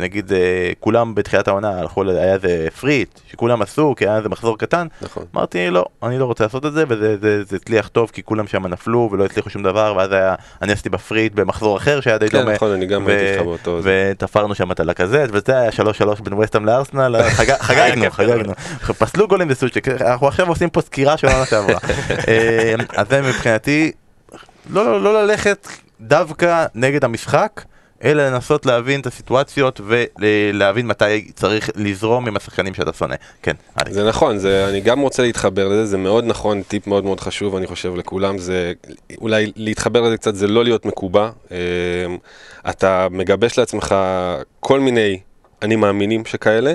נגיד אה, כולם בתחילת העונה, היה זה פריט, שכולם עשו, כי היה זה מחזור קטן, נכון. אמרתי, לא, אני לא רוצה לעשות את זה, וזה הצליח טוב, כי כולם שם נפלו, ולא הצליחו שום דבר, ואז היה, אני עשיתי בפריט במחזור אחר, שהיה די כן, דומה, נכון, אני גם ו- הייתי לך באותו, ותפרנו שם את הלקזט, וזה היה שלוש שלוש בין וסטהאם לארסנל, חג... חגגנו, חגגנו, פסלו גולים וסוצ'ק, אנחנו עכשיו עושים פה סקירה של העונה שעברה. אז זה מבחינתי, לא, לא, לא ללכת דווקא נגד המשחק, אלא לנסות להבין את הסיטואציות ולהבין מתי צריך לזרום עם השחקנים שאתה שונא. כן, אלי. זה נכון, זה, אני גם רוצה להתחבר לזה, זה מאוד נכון, טיפ מאוד מאוד חשוב, אני חושב לכולם, זה, אולי להתחבר לזה קצת, זה לא להיות מקובע. אתה מגבש לעצמך כל מיני אני מאמינים שכאלה,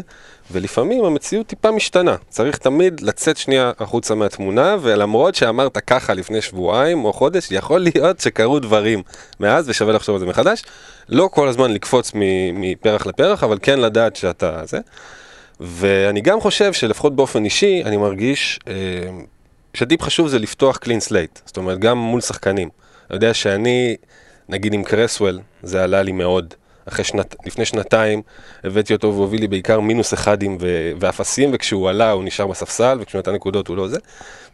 ולפעמים המציאות טיפה משתנה. צריך תמיד לצאת שנייה החוצה מהתמונה, ולמרות שאמרת ככה לפני שבועיים או חודש, יכול להיות שקרו דברים מאז, ושווה לחשוב על זה מחדש. לא כל הזמן לקפוץ מפרח לפרח, אבל כן לדעת שאתה זה. ואני גם חושב שלפחות באופן אישי, אני מרגיש שטיפ חשוב זה לפתוח קלין סלייט. זאת אומרת, גם מול שחקנים. אני יודע שאני, נגיד עם קרסוול, זה עלה לי מאוד. אחרי שנת, לפני שנתיים הבאתי אותו והוביל לי בעיקר מינוס אחדים ואפסים, וכשהוא עלה הוא נשאר בספסל, וכשהוא נתן נקודות הוא לא זה.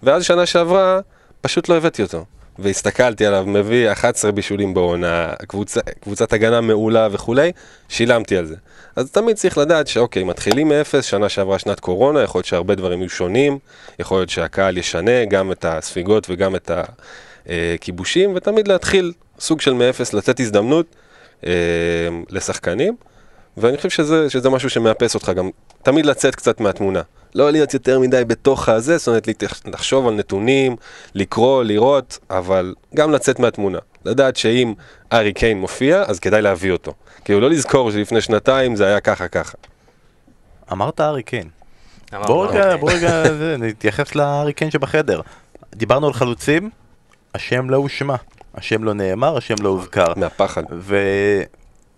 ואז שנה שעברה פשוט לא הבאתי אותו. והסתכלתי עליו, מביא אחת עשרה בישולים בעונה, קבוצה, קבוצת הגנה מעולה וכולי, שילמתי על זה. אז תמיד צריך לדעת שאוקיי, מתחילים מאפס, שנה שעברה שנת קורונה, יכול להיות שהרבה דברים יהיו שונים, יכול להיות שהקהל ישנה גם את הספיגות וגם את הכיבושים, ותמיד להתחיל סוג של מאפס, לתת הזדמנות, לשחקנים, ואני חושב שזה, שזה משהו שמאפס אותך גם, תמיד לצאת קצת מהתמונה, לא להיות יותר מדי בתוך הזה, זאת אומרת, לחשוב על נתונים, לקרוא, לראות, אבל גם לצאת מהתמונה, לדעת שאם הארי קיין מופיע, אז כדאי להביא אותו, כאילו לא לזכור שלפני שנתיים זה היה ככה ככה. אמרת הארי קיין, בוא רגע, בוא רגע, נתייחס להארי קיין שבחדר, דיברנו על חלוצים, השם לא הושמע. השם לא נאמר, השם לא הוזכר. מהפחד.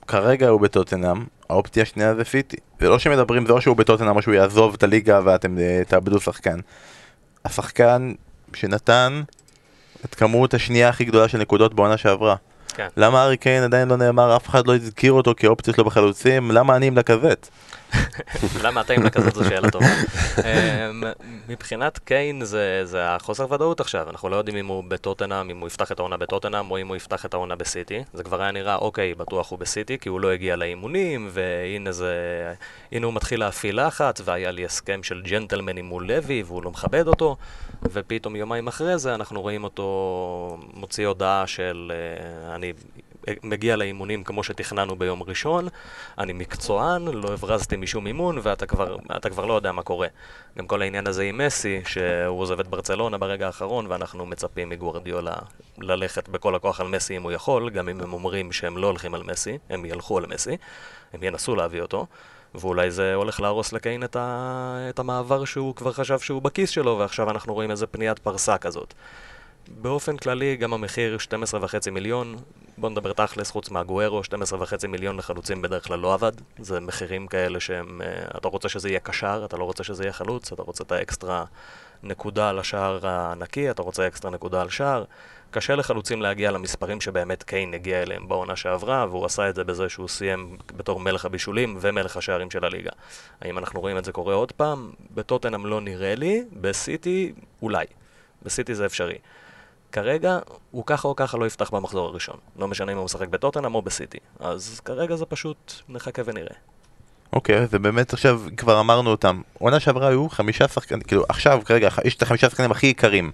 וכרגע הוא בטוטנאם, האופציה השנייה זה סיטי. זה לא שמדברים, זה או שהוא בטוטנאם או שהוא יעזוב את הליגה ואתם תאבדו שחקן. השחקן שנתן את כמות השנייה הכי גדולה של נקודות בעונה שעברה. כן. למה הארי קיין עדיין לא נאמר, אף אחד לא הזכיר אותו כאופציה שלו בחלוצים, למה אני עם לקזט? למה אתה עם לקזט זו שאלה טובה? מבחינת קיין זה, זה החוסר ודאות עכשיו, אנחנו לא יודעים אם הוא בטוטנאם, אם הוא יפתח את העונה בטוטנאם או אם הוא יפתח את העונה בסיטי, זה כבר היה נראה אוקיי, בטוח הוא בסיטי כי הוא לא הגיע לאימונים והנה זה, הנה הוא מתחיל להפעיל לחץ והיה לי הסכם של ג'נטלמן עם מול לוי והוא לא מכבד אותו ופתאום יומיים אחרי זה אנחנו רואים אותו מוציא הודעה של אני מגיע לאימונים כמו שתכננו ביום ראשון, אני מקצוען, לא הברזתי משום אימון, ואתה כבר, אתה כבר לא יודע מה קורה. גם כל העניין הזה עם מסי, שהוא עוזב את ברצלונה ברגע האחרון, ואנחנו מצפים מגוארדיולה ללכת בכל הכוח על מסי אם הוא יכול, גם אם הם אומרים שהם לא הולכים על מסי, הם ילכו על מסי, הם ינסו להביא אותו, ואולי זה הולך להרוס לקיין את, ה... את המעבר שהוא כבר חשב שהוא בכיס שלו, ועכשיו אנחנו רואים איזה פניית פרסה כזאת. באופן כללי, גם המחיר שתים עשרה וחצי מיליון, בוא נדבר תכלס חוץ מהגוארו, שתים עשרה וחצי מיליון לחלוצים בדרך כלל לא עבד, זה מחירים כאלה שהם, אתה רוצה שזה יהיה קשר, אתה לא רוצה שזה יהיה חלוץ, אתה רוצה את האקסטרה נקודה על השער הנקי, אתה רוצה אקסטרה נקודה על שער, קשה לחלוצים להגיע למספרים שבאמת קיין הגיע אליהם בעונה שעברה, והוא עשה את זה בזה שהוא סיים בתור מלך הבישולים ומלך השערים של הליגה. האם אנחנו רואים את זה קורה עוד פעם? בטוטנאם לא נראה לי, בסיטי אולי, בסיטי זה אפשרי. כרגע הוא ככה או ככה לא יפתח במחזור הראשון. לא משנה אם הוא משחק בטוטנאם או בסיטי. אז כרגע זה פשוט נחכה ונראה. אוקיי, ובאמת עכשיו כבר אמרנו אותם. עונה שעברה היו חמישה שחקנים, כאילו עכשיו כרגע יש את החמישה שחקנים הכי עיקרים.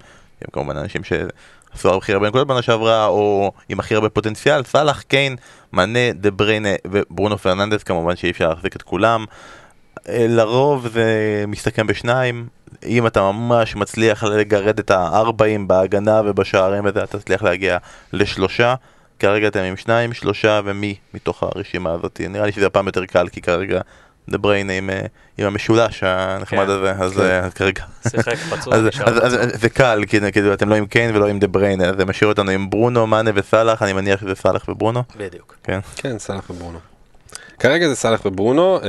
הם כמובן אנשים שעשו הכי הרבה נקודות בעונה שעברה, או עם הכי הרבה פוטנציאל. סלאח, קיין, מנה, דה בריינה וברונו פרננדס, כמובן שאי אפשר להחזיק את כולם. לרוב זה מסתכם בשניים. אם אתה ממש מצליח לגרד את ה-ארבעים בהגנה ובשערים, אתה תצליח להגיע לשלושה, כרגע אתם עם שניים, שלושה ומי מתוך הרשימה הזאת. נראה לי שזה הפעם יותר קל, כי כרגע דבריין עם, עם המשולש הנחמד הזה, אז כרגע. שיחק פצוע. אז זה קל, כי אתם לא עם קיין ולא עם דבריין, אז זה משאיר אותנו עם ברונו, מאנה וסלח, אני מניח שזה סלח וברונו. בדיוק. כן, סלח וברונו. כרגע זה סלח וברונו,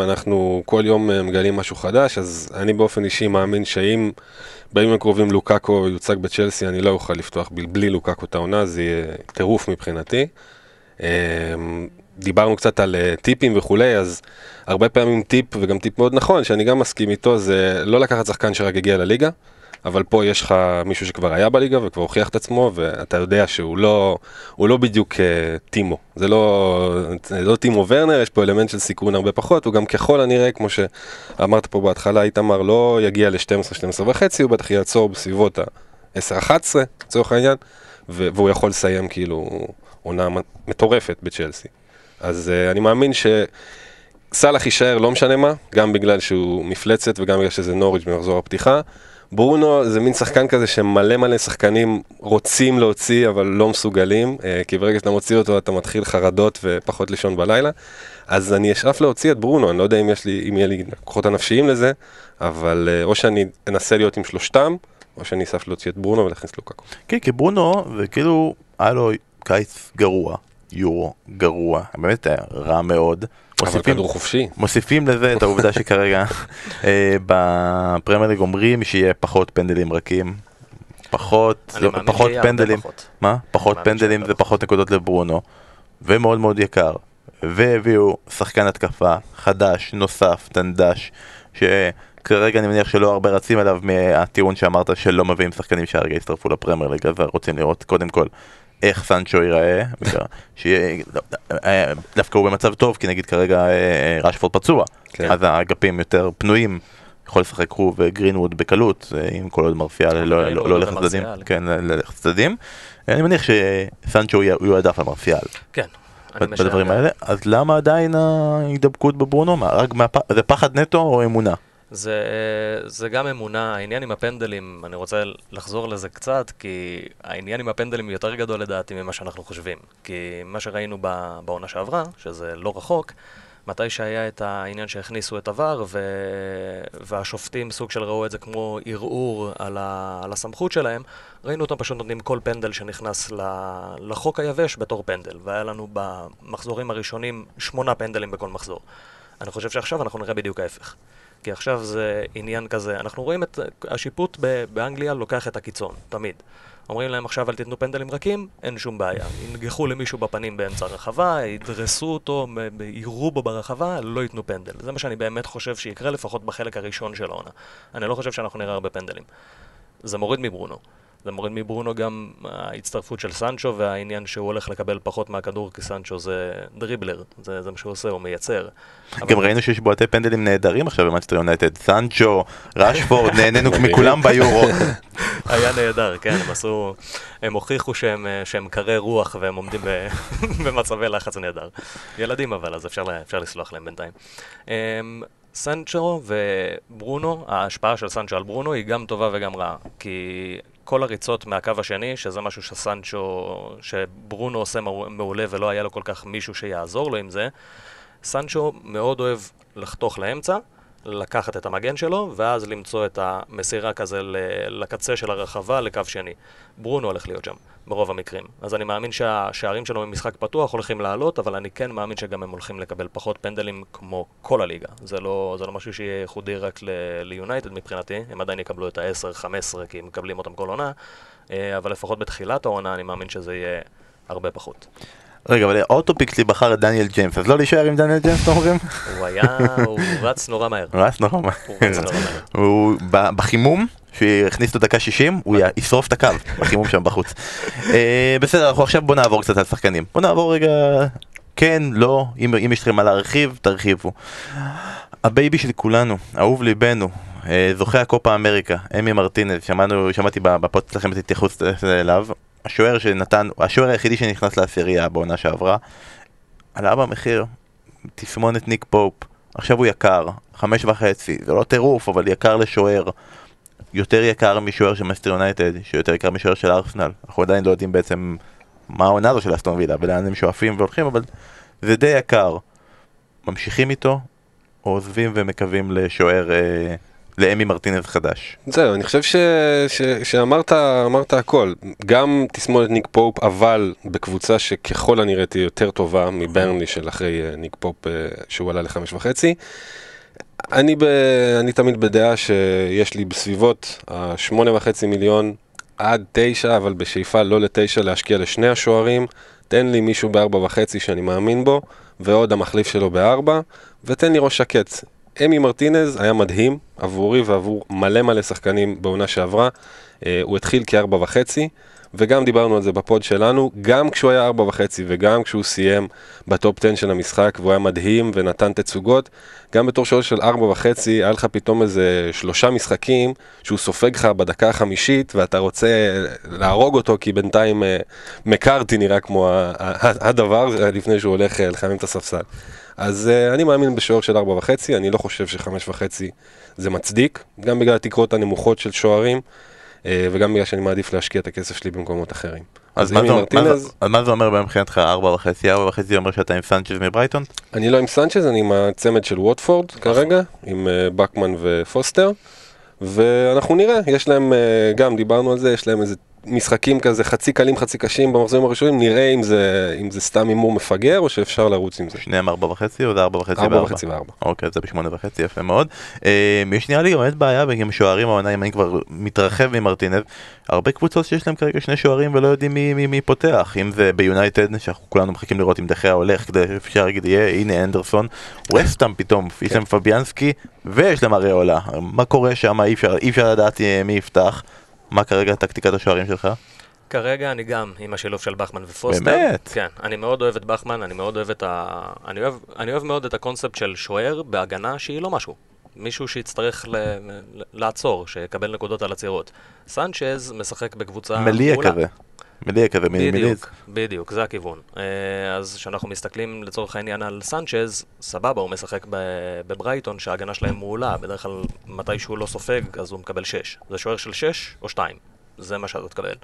אנחנו כל יום מגלים משהו חדש, אז אני באופן אישי מאמין שאם בימים הקרובים לוקאקו יוצג בצ'לסי, אני לא אוכל לפתוח בלי לוקאקו טעונה, זה יהיה טירוף מבחינתי. דיברנו קצת על טיפים וכולי, אז הרבה פעמים טיפ, וגם טיפ מאוד נכון, שאני גם מסכים איתו, זה לא לקחת שחקן שרק הגיע לליגה, אבל פה יש לך מישהו שכבר היה בליגה וכבר הוכיח את עצמו, ואתה יודע שהוא לא, הוא לא בדיוק טימו. זה לא, זה לא טימו ורנר, יש פה אלמנט של סיכון הרבה פחות, הוא גם ככל הנראה, כמו שאמרת פה בהתחלה, איתמר לא יגיע ל-שתים עשרה שתים עשרה וחצי, הוא בטח יעצור בסביבות ה-עשר אחת עשרה, לצורך העניין, והוא יכול לסיים כאילו עונה מטורפת בצ'לסי. אז uh, אני מאמין שסלח יישאר לא משנה מה, גם בגלל שהוא מפלצת וגם בגלל שזה נוריץ' במחזור הפתיחה. ברונו זה מין שחקן כזה שמלא מלא שחקנים רוצים להוציא אבל לא מסוגלים, uh, כי ברגע שאתה מוציא אותו אתה מתחיל חרדות ופחות לישון בלילה. אז אני אשרף להוציא את ברונו, אני לא יודע אם יש לי, אם יהיה לי כוחות הנפשיים לזה, אבל uh, או שאני אנסה להיות עם שלושתם, או שאני אשרף להוציא את ברונו ולהכניס לוקאקו. כן, כי ברונו וכאילו היה לו קיץ גרוע. יורו, גרוע, באמת היה רע מאוד. אבל כדור חופשי. מוסיפים לזה את העובדה שכרגע בפרמייר ליג אומרים שיהיה פחות פנדלים רכים. פחות, פחות פנדלים. מה? פחות פנדלים ופחות נקודות לברונו. ומאוד מאוד יקר. והביאו שחקן התקפה חדש, נוסף, דנדש, שכרגע אני מניח שלא הרבה רצים עליו מהטיעון שאמרת שלא מביאים שחקנים שהרגע יצטרפו לפרמייר ליג, אז רוצים לראות קודם כל איך סנצ'ו ייראה, דווקא הוא במצב טוב, כי נגיד כרגע רשפורד פצוע, אז האגפים יותר פנויים, יכול לשחק הוא וגרינווד בקלות, עם כל עוד מרסיאל לא ללכת צדדים, אני מניח שסנצ'ו יועדף על מרסיאל בדברים האלה, אז למה עדיין ההידבקות בברונו? זה פחד נטו או אמונה? זה, זה גם אמונה, העניין עם הפנדלים, אני רוצה לחזור לזה קצת, כי העניין עם הפנדלים יותר גדול לדעתי ממה שאנחנו חושבים. כי מה שראינו בעונה שעברה, שזה לא רחוק, מתי שהיה את העניין שהכניסו את עבר, והשופטים סוג של ראו את זה כמו ערעור על הסמכות שלהם, ראינו אותם פשוט נותנים כל פנדל שנכנס לחוק היבש בתור פנדל, והיה לנו במחזורים הראשונים שמונה פנדלים בכל מחזור. אני חושב שעכשיו אנחנו נראה בדיוק ההפך. כי עכשיו זה עניין כזה, אנחנו רואים את השיפוט באנגליה לוקח את הקיצון, תמיד. אומרים להם עכשיו אל תתנו פנדלים רכים, אין שום בעיה. ינגחו למישהו בפנים באמצע הרחבה, ידרסו אותו, יירו בו ברחבה, לא יתנו פנדל. זה מה שאני באמת חושב שיקרה לפחות בחלק הראשון של העונה. אני לא חושב שאנחנו נראה הרבה פנדלים. זה מוריד מברונו. זה מוריד מברונו גם ההצטרפות של סנצ'ו והעניין שהוא הולך לקבל פחות מהכדור, כי סנצ'ו זה דריבלר, זה, זה מה שהוא עושה, הוא מייצר. גם ראינו שיש בועטי פנדלים נהדרים עכשיו במנצ'סטר יונייטד, סנצ'ו, רשפורד, נהנינו מכולם ביורו. היה נהדר, כן, הם עשו, הם הוכיחו שהם, שהם קרי רוח והם עומדים במצבי לחץ נהדר. ילדים אבל, אז אפשר, אפשר לסלוח להם בינתיים. סנצ'ו וברונו, ההשפעה של סנצ'ו על ברונו היא גם טובה וגם רעה, כי כל הריצות מהקו השני, שזה משהו שסנצ'ו, שברונו עושה מעולה ולא היה לו כל כך מישהו שיעזור לו עם זה, סנצ'ו מאוד אוהב לחתוך לאמצע, לקחת את המגן שלו, ואז למצוא את המסירה כזה לקצה של הרחבה, לקו שני. ברונו הולך להיות שם, ברוב המקרים. אז אני מאמין שהשערים שלו במשחק פתוח הולכים לעלות, אבל אני כן מאמין שגם הם הולכים לקבל פחות פנדלים כמו כל הליגה. זה לא, זה לא משהו שיהיה ייחודי רק ליונייטד מבחינתי. הם עדיין יקבלו את ה-עשר חמש עשרה, כי הם מקבלים אותם כל עונה. אבל לפחות בתחילת העונה אני מאמין שזה יהיה הרבה פחות. רגע, אבל אוטופיקסלי בחר את דניאל ג'יימס, אז לא להישאר עם דניאל ג'יימס, אתם אומרים? הוא היה, הוא רץ נורא מהר. הוא רץ נורא מהר. בחימום, שהכניס לו דקה שישים, הוא ישרוף את הקו, בחימום שם בחוץ. בסדר, אנחנו עכשיו בוא נעבור קצת על שחקנים. בוא נעבור רגע, כן, לא, אם יש לכם מה להרחיב, תרחיבו. הבייבי של כולנו, אהוב ליבנו, זוכה הקופה אמריקה, אמי מרטינז, שמעתי בפודקאסט שלכם את התייחסות אליו, השוער שנתן, השוער היחידי שנכנס לעשירייה בעונה שעברה, עלה במחיר, תסמון את ניק פופ, עכשיו הוא יקר, חמש וחצי, זה לא טירוף, אבל יקר לשוער, יותר יקר משוער של מאסטר יונייטד, שיותר יקר משוער של ארסנל, אנחנו עדיין לא יודעים בעצם מה העונה הזו של אסטון וילה, ולאן הם שואפים והולכים, אבל זה די יקר. ממשיכים איתו, עוזבים ומקווים לשוער, אה, לאמי מרטינז חדש. זהו, אני חושב ש, ש, שאמרת, אמרת הכל. גם תסמונת ניק פופ, אבל בקבוצה שככל הנראה תהיה יותר טובה מברנלי של אחרי ניק פופ שהוא עלה לחמש וחצי. אני, ב, אני תמיד בדעה שיש לי בסביבות השמונה וחצי מיליון עד תשע, אבל בשאיפה לא לתשע, להשקיע לשני השוערים. תן לי מישהו בארבע וחצי שאני מאמין בו, ועוד המחליף שלו בארבע, ותן לי ראש שקט. אמי מרטינז היה מדהים עבורי ועבור מלא מלא שחקנים בעונה שעברה. הוא התחיל כארבע וחצי, וגם דיברנו על זה בפוד שלנו, גם כשהוא היה ארבע וחצי וגם כשהוא סיים בטופ עשר של המשחק, והוא היה מדהים ונתן תצוגות, גם בתור שואל של ארבע וחצי, היה לך פתאום איזה שלושה משחקים, שהוא סופג לך בדקה החמישית, ואתה רוצה להרוג אותו, כי בינתיים מקרתי נראה כמו הדבר, לפני שהוא הולך לחמם את הספסל. אז אני מאמין בשוער של ארבע וחצי, אני לא חושב שחמש וחצי זה מצדיק, גם בגלל התקרות הנמוכות של שוערים, וגם בגלל שאני מעדיף להשקיע את הכסף שלי במקומות אחרים. אז מה זה אומר במחינתך ארבע וחצי? ארבע וחצי אומר שאתה עם סנצ'ז מברייטון? אני לא עם סנצ'ז, אני עם הצמד של ווטפורד כרגע, עם בקמן ופוסטר, ואנחנו נראה, יש להם, גם דיברנו על זה, יש להם איזה משחקים כזה חצי קלים, חצי קשים במחזורים הראשונים, נראה אם זה, אם זה סתם אימור מפגר, או שאפשר לרוץ עם זה. שניהם ארבע וחצי, או זה ארבע וחצי וארבע? ארבע וחצי וארבע. אוקיי, זה בשמונה וחצי, יפה מאוד. יש נראה לי באמת בעיה, וגם שוערים, העונה, אם אני כבר מתרחב ממרטינז, הרבה קבוצות שיש להם כרגע שני שוערים, ולא יודעים מי, מי, מי פותח. אם זה ביונייטד, שאנחנו כולנו מחכים לראות אם דחיה הולך, כדי שאפשר להגיד, הנה אנדרסון, וסטאם פתאום, יש להם פביאנסקי, ויש להם אריולה. מה קורה שם? אי אפשר, אי אפשר לדעת מי יפתח. מה כרגע טקטיקת השוערים שלך? כרגע אני גם עם השילוב של בחמן ופוסטר. באמת? כן, אני מאוד אוהב את בחמן, אני מאוד אוהב את ה... אני אוהב, אני אוהב מאוד את הקונספט של שוער בהגנה שהיא לא משהו. מישהו שיצטרך ל... לעצור, שיקבל נקודות על הצירות. סנצ'ז משחק בקבוצה... מליה כזה. מליה כזה, מליה. בדיוק, בדיוק, זה הכיוון. אז כשאנחנו מסתכלים לצורך העניין על סנצ'ז, סבבה, הוא משחק בברייטון שההגנה שלהם מעולה, בדרך כלל מתי שהוא לא סופג, אז הוא מקבל שש. זה שוער של שש או שתיים, זה מה שאתה תקבל.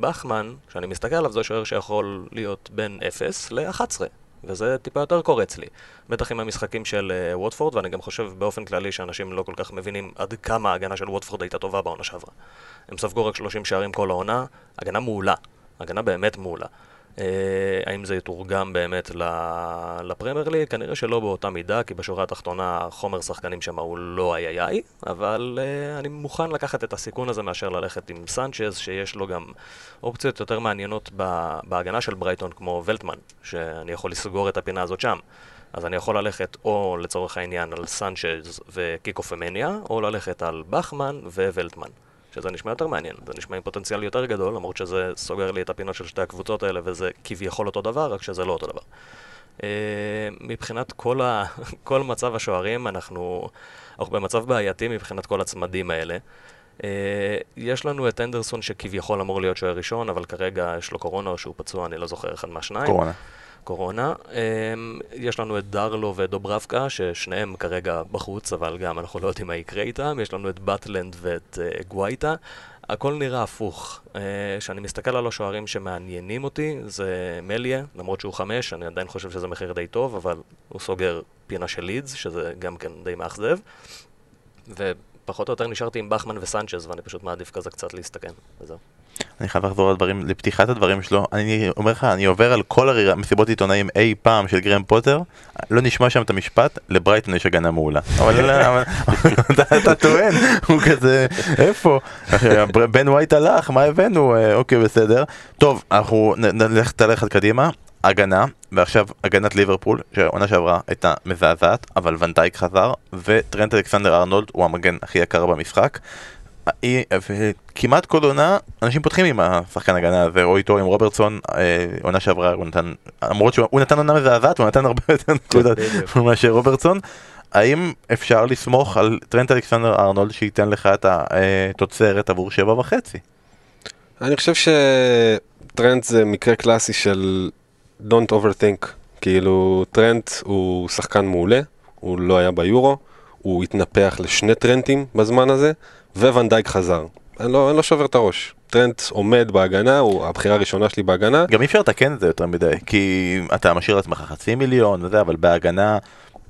בחמן, כשאני מסתכל עליו, זה שוער שיכול להיות בין אפס ל-אחת עשרה, וזה טיפה יותר קורץ לי. בטח עם המשחקים של ווטפורד, ואני גם חושב באופן כללי שאנשים לא כל כך מבינים עד כמה ההגנה של ווטפורד הייתה טובה בעונה שעברה. הם ספגו רק שלושים שערים כל העונה, הגנה מעולה, הגנה באמת מעולה. אה, האם זה יתורגם באמת לפרמייר ליג? כנראה שלא באותה מידה, כי בשורה התחתונה חומר שחקנים שם הוא לא איי-איי-איי, אבל אה, אני מוכן לקחת את הסיכון הזה מאשר ללכת עם סנצ'ז, שיש לו גם אופציות יותר מעניינות בהגנה של ברייטון, כמו ולטמן, שאני יכול לסגור את הפינה הזאת שם. אז אני יכול ללכת או לצורך העניין על סנצ'ז וקיקו פמניה, או ללכת על בחמן וולטמן. שזה נשמע יותר מעניין, זה נשמע עם פוטנציאל יותר גדול, למרות שזה סוגר לי את הפינות של שתי הקבוצות האלה, וזה כביכול אותו דבר, רק שזה לא אותו דבר. מבחינת כל, ה... כל מצב השוערים, אנחנו... אנחנו במצב בעייתי מבחינת כל הצמדים האלה. יש לנו את אנדרסון שכביכול אמור להיות שוער ראשון, אבל כרגע יש לו קורונה או שהוא פצוע, אני לא זוכר אחד מהשניים. קורונה. קורונה. יש לנו את דרלו ודוברבקה, ששניהם כרגע בחוץ, אבל גם אנחנו לא יודעים מה יקרה איתם. יש לנו את בטלנד ואת גווייטה. הכל נראה הפוך. כשאני מסתכל על השוערים שמעניינים אותי, זה מליה, למרות שהוא חמש, אני עדיין חושב שזה מחיר די טוב, אבל הוא סוגר פינה של לידס, שזה גם כן די מאכזב. ופחות או יותר נשארתי עם בחמן וסנצ'ז, ואני פשוט מעדיף כזה קצת להסתכן. וזהו. אני חייב לחזור על הדברים, לפתיחת הדברים שלו, אני אומר לך, אני עובר על כל מסיבות עיתונאים אי פעם של גרם פוטר, לא נשמע שם את המשפט, לברייטון יש הגנה מעולה. אבל אתה טוען, הוא כזה, איפה? בן ווייט הלך, מה הבאנו? אוקיי, בסדר. טוב, אנחנו נלך תלך עד קדימה, הגנה, ועכשיו הגנת ליברפול, שהעונה שעברה הייתה מזעזעת, אבל ון דייק חזר, וטרנט אלכסנדר ארנולד הוא המגן הכי יקר במשחק, כמעט כל עונה אנשים פותחים עם השחקן הגנה הזה או איתו עם רוברטסון. עונה שעברה הוא נתן, אמרות שהוא נתן עונה מזעזעת, הוא נתן הרבה יותר נקודות מאשר רוברטסון. האם אפשר לסמוך על טרנט אלכסנדר ארנולד שייתן לך את התוצרת עבור שבע וחצי? אני חושב שטרנט זה מקרה קלאסי של don't overthink, כאילו טרנט הוא שחקן מעולה, הוא לא היה ביורו, הוא התנפח לשני טרנטים בזמן הזה, וון דייק חזר. אני לא, אני לא שובר את הראש. טרנט עומד בהגנה, הוא הבחירה הראשונה שלי בהגנה. גם אי אפשר לתקן את זה יותר מדי, כי אתה משאיר לעצמך חצי מיליון וזה, אבל בהגנה,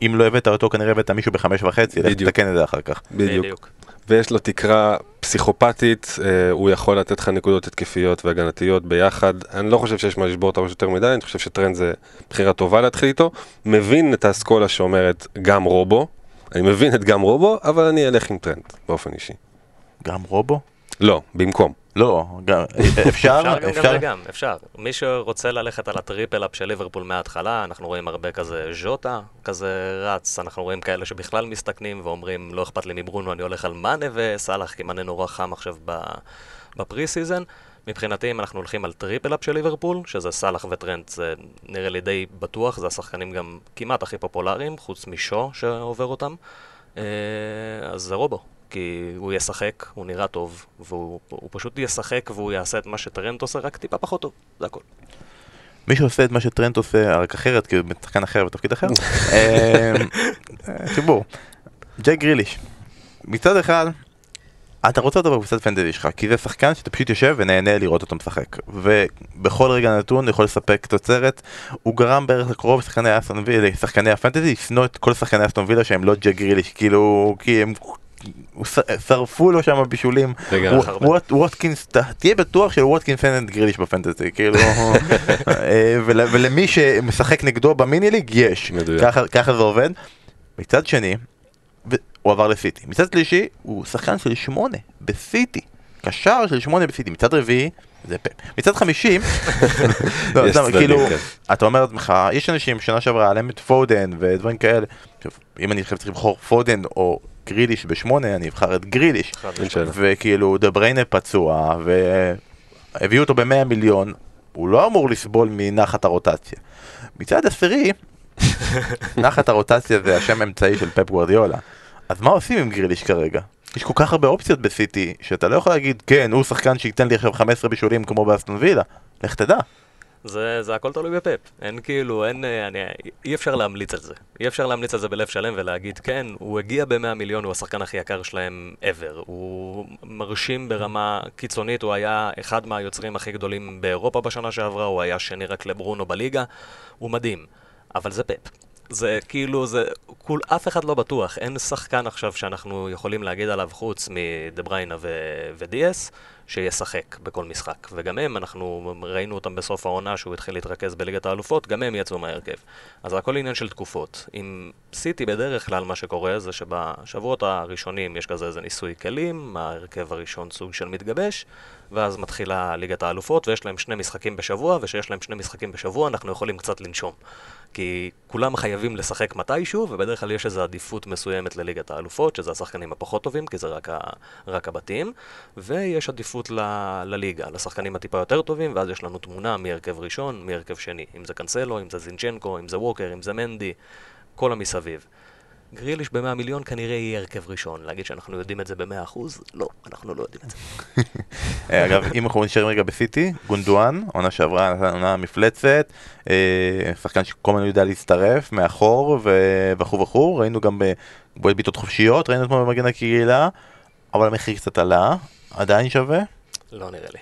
אם לא הבאת אותו, כנראה הבאת מישהו בחמש וחצי, לך תתקן את זה אחר כך. בדיוק. ויש לו תקרה פסיכופתית, הוא יכול לתת לך נקודות התקפיות והגנתיות ביחד. אני לא חושב שיש מה לשבור אותה יותר מדי, אני חושב שטרנט זה בחירה טובה להתחיל איתו. מבין את האסכולה שאומרת גם רובו, אני מבין את גם רובו, אבל אני אלך עם טרנט באופן אישי. גם רובו? לא, במקום. לא, גם, אפשר? אפשר גם, אפשר. מי שרוצה ללכת על הטריפל-אפ של ליברפול מההתחלה, אנחנו רואים הרבה כזה ז'וטה, כזה רץ, אנחנו רואים כאלה שבכלל מסתכנים ואומרים, לא אכפת לי מברונו, אני הולך על מנה וסלח, כי מנה נורא חם עכשיו בפרי-סיזן. מבחינתי, אם אנחנו הולכים על טריפל-אפ של ליברפול, שזה סלח וטרנט, זה נראה לי די בטוח, זה השחקנים גם כמעט הכי פופולריים, חוץ משו שעובר אותם, אז זה רובו. כי הוא ישחק, הוא נראה טוב, והוא הוא פשוט ישחק והוא יעשה את מה שטרנט עושה, רק טיפה פחות טוב, זה הכל. מי שעושה את מה שטרנט עושה, רק אחרת, כי הוא מתחקן אחר ותפקיד אחר, חיבור, ג'ק גריליש, מצד אחד, אתה רוצה אותו בקבוצת פנטזי שלך, כי זה שחקן שאתה פשוט יושב ונהנה לראות אותו משחק, ובכל רגע נתון יכול לספק תוצרת, הוא גרם בערך לקרוב לשחקני אסטון וילה, שחקני הפנטזי, ישנו את כל שחקני אסטון וילה שהם לא ג'ק גריליש, כאילו, כי הם שרפו לו שם בישולים. ווטקינס, תהיה בטוח של ווטקינס אין גריליש בפנטזי, כאילו, ולמי שמשחק נגדו במיני ליג יש, ככה זה עובד. מצד שני, הוא עבר לסיטי. מצד שלישי, הוא שחקן של שמונה בסיטי, קשר של שמונה בסיטי. מצד רביעי, זה פאפ. מצד חמישים, כאילו, אתה אומר לך, יש אנשים שנה שעברה עליהם את פודן ודברים כאלה, אם אני צריך לבחור פודן או גריליש בשמונה, אני אבחר את גריליש, וכאילו דבריינה פצוע והביאו אותו במאה מיליון, הוא לא אמור לסבול מנחת הרוטציה. מצד עשירי, נחת הרוטציה זה השם אמצעי של פפ גוארדיולה, אז מה עושים עם גריליש כרגע? יש כל כך הרבה אופציות בסיטי שאתה לא יכול להגיד, כן, הוא שחקן שייתן לי עכשיו חמישה עשר בישולים כמו באסטון וילה, לך תדע. זה, זה הכל תלוי בפאפ. אין כאילו, אין, אני, אי אפשר להמליץ על זה. אי אפשר להמליץ על זה בלב שלם ולהגיד, כן, הוא הגיע ב-מאה מיליון, הוא השחקן הכי יקר שלהם ever. הוא מרשים ברמה קיצונית, הוא היה אחד מהיוצרים הכי גדולים באירופה בשנה שעברה, הוא היה שני רק לברונו בליגה, הוא מדהים. אבל זה פאפ. זה כאילו, זה, כול, אף אחד לא בטוח. אין שחקן עכשיו שאנחנו יכולים להגיד עליו חוץ מדבריינה ו- ודיאס, שישחק בכל משחק. וגם הם, אנחנו ראינו אותם בסוף העונה שהוא התחיל להתרכז בליגת האלופות, גם הם יצאו מהרכב. אז הכל עניין של תקופות. עם סיטי בדרך כלל מה שקורה זה שבשבועות הראשונים יש כזה איזה ניסוי כלים, ההרכב הראשון סוג של מתגבש, ואז מתחילה ליגת האלופות, ויש להם שני משחקים בשבוע, ושיש להם שני משחקים בשבוע אנחנו יכולים קצת לנשום. כי כולם חייבים לשחק מתישהו, ובדרך כלל יש איזו עדיפות מסוימת לליגת האלופות, שזה השחקנים הפחות טובים, כי זה רק, ה... רק הבתים, ויש עדיפות ל... לליגה, לשחקנים הטיפה יותר טובים, ואז יש לנו תמונה מהרכב ראשון, מהרכב שני, אם זה קנסלו, אם זה זינצ'נקו, אם זה ווקר, אם זה מנדי, כל המסביב. גריליש ב-מאה מיליון כנראה יהיה הרכב ראשון, להגיד שאנחנו יודעים את זה ב-מאה אחוז, לא, אנחנו לא יודעים את זה. אגב, אם אנחנו נשארים רגע בסיטי, גונדואן, עונה שעברה, עונה מפלצת, שחקן שכל מיני יודע להצטרף, מאחור וכו וכו, ראינו גם בבועד ביטות חופשיות, ראינו אתמול במגן הקהילה, אבל המחיר קצת עלה, עדיין שווה? לא נראה לי.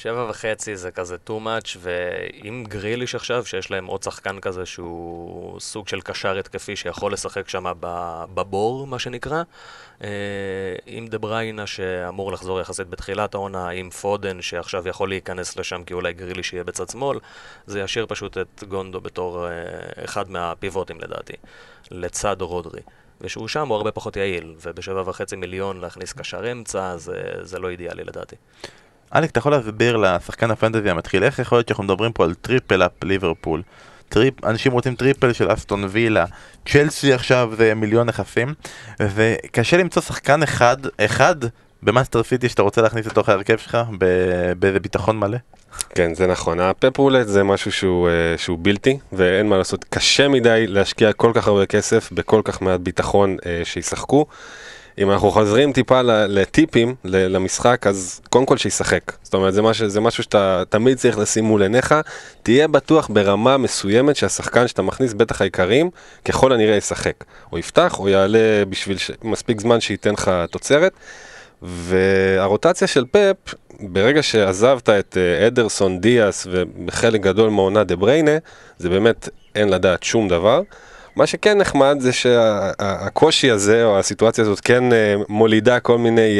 שבע וחצי זה כזה too much, ואם גריליש עכשיו, שיש להם עוד שחקן כזה שהוא סוג של קשר התקפי שיכול לשחק שם בבור, מה שנקרא, עם דבריינה שאמור לחזור יחסית בתחילת העונה, עם פודן שעכשיו יכול להיכנס לשם כי אולי גריליש יהיה בצד שמאל, זה ישאיר פשוט את גונדו בתור אחד מהפיבוטים לדעתי, לצד רודרי. ושהוא שם הוא הרבה פחות יעיל, ובשבע וחצי מיליון להכניס קשר אמצע, זה, זה לא אידיאלי לדעתי. אלק, אתה יכול להסביר לשחקן הפנטזי המתחיל, איך יכול להיות שאנחנו מדברים פה על טריפל אפ ליברפול? טריפ, אנשים רוצים טריפל של אסטון וילה, צ'לסי עכשיו זה מיליון נכסים, וקשה למצוא שחקן אחד, אחד במאסטר סיטי שאתה רוצה להכניס לתוך ההרכב שלך, באיזה ביטחון מלא? כן, זה נכון. הפאפ רולט זה משהו שהוא, שהוא בלתי, ואין מה לעשות. קשה מדי להשקיע כל כך הרבה כסף, בכל כך מעט ביטחון שישחקו. אם אנחנו חוזרים טיפה לטיפים, למשחק, אז קודם כל שישחק. זאת אומרת, זה משהו, זה משהו שאתה תמיד צריך לשים מול עיניך. תהיה בטוח ברמה מסוימת שהשחקן שאתה מכניס, בטח העיקרים, ככל הנראה ישחק. או יפתח, או יעלה בשביל מספיק זמן שייתן לך תוצרת. והרוטציה של פאפ, ברגע שעזבת את אדרסון, דיאס ובחלק גדול מעונה דה בריינה, זה באמת אין לדעת שום דבר. מה שכן נחמד זה שהקושי הזה או הסיטואציה הזאת כן מולידה כל מיני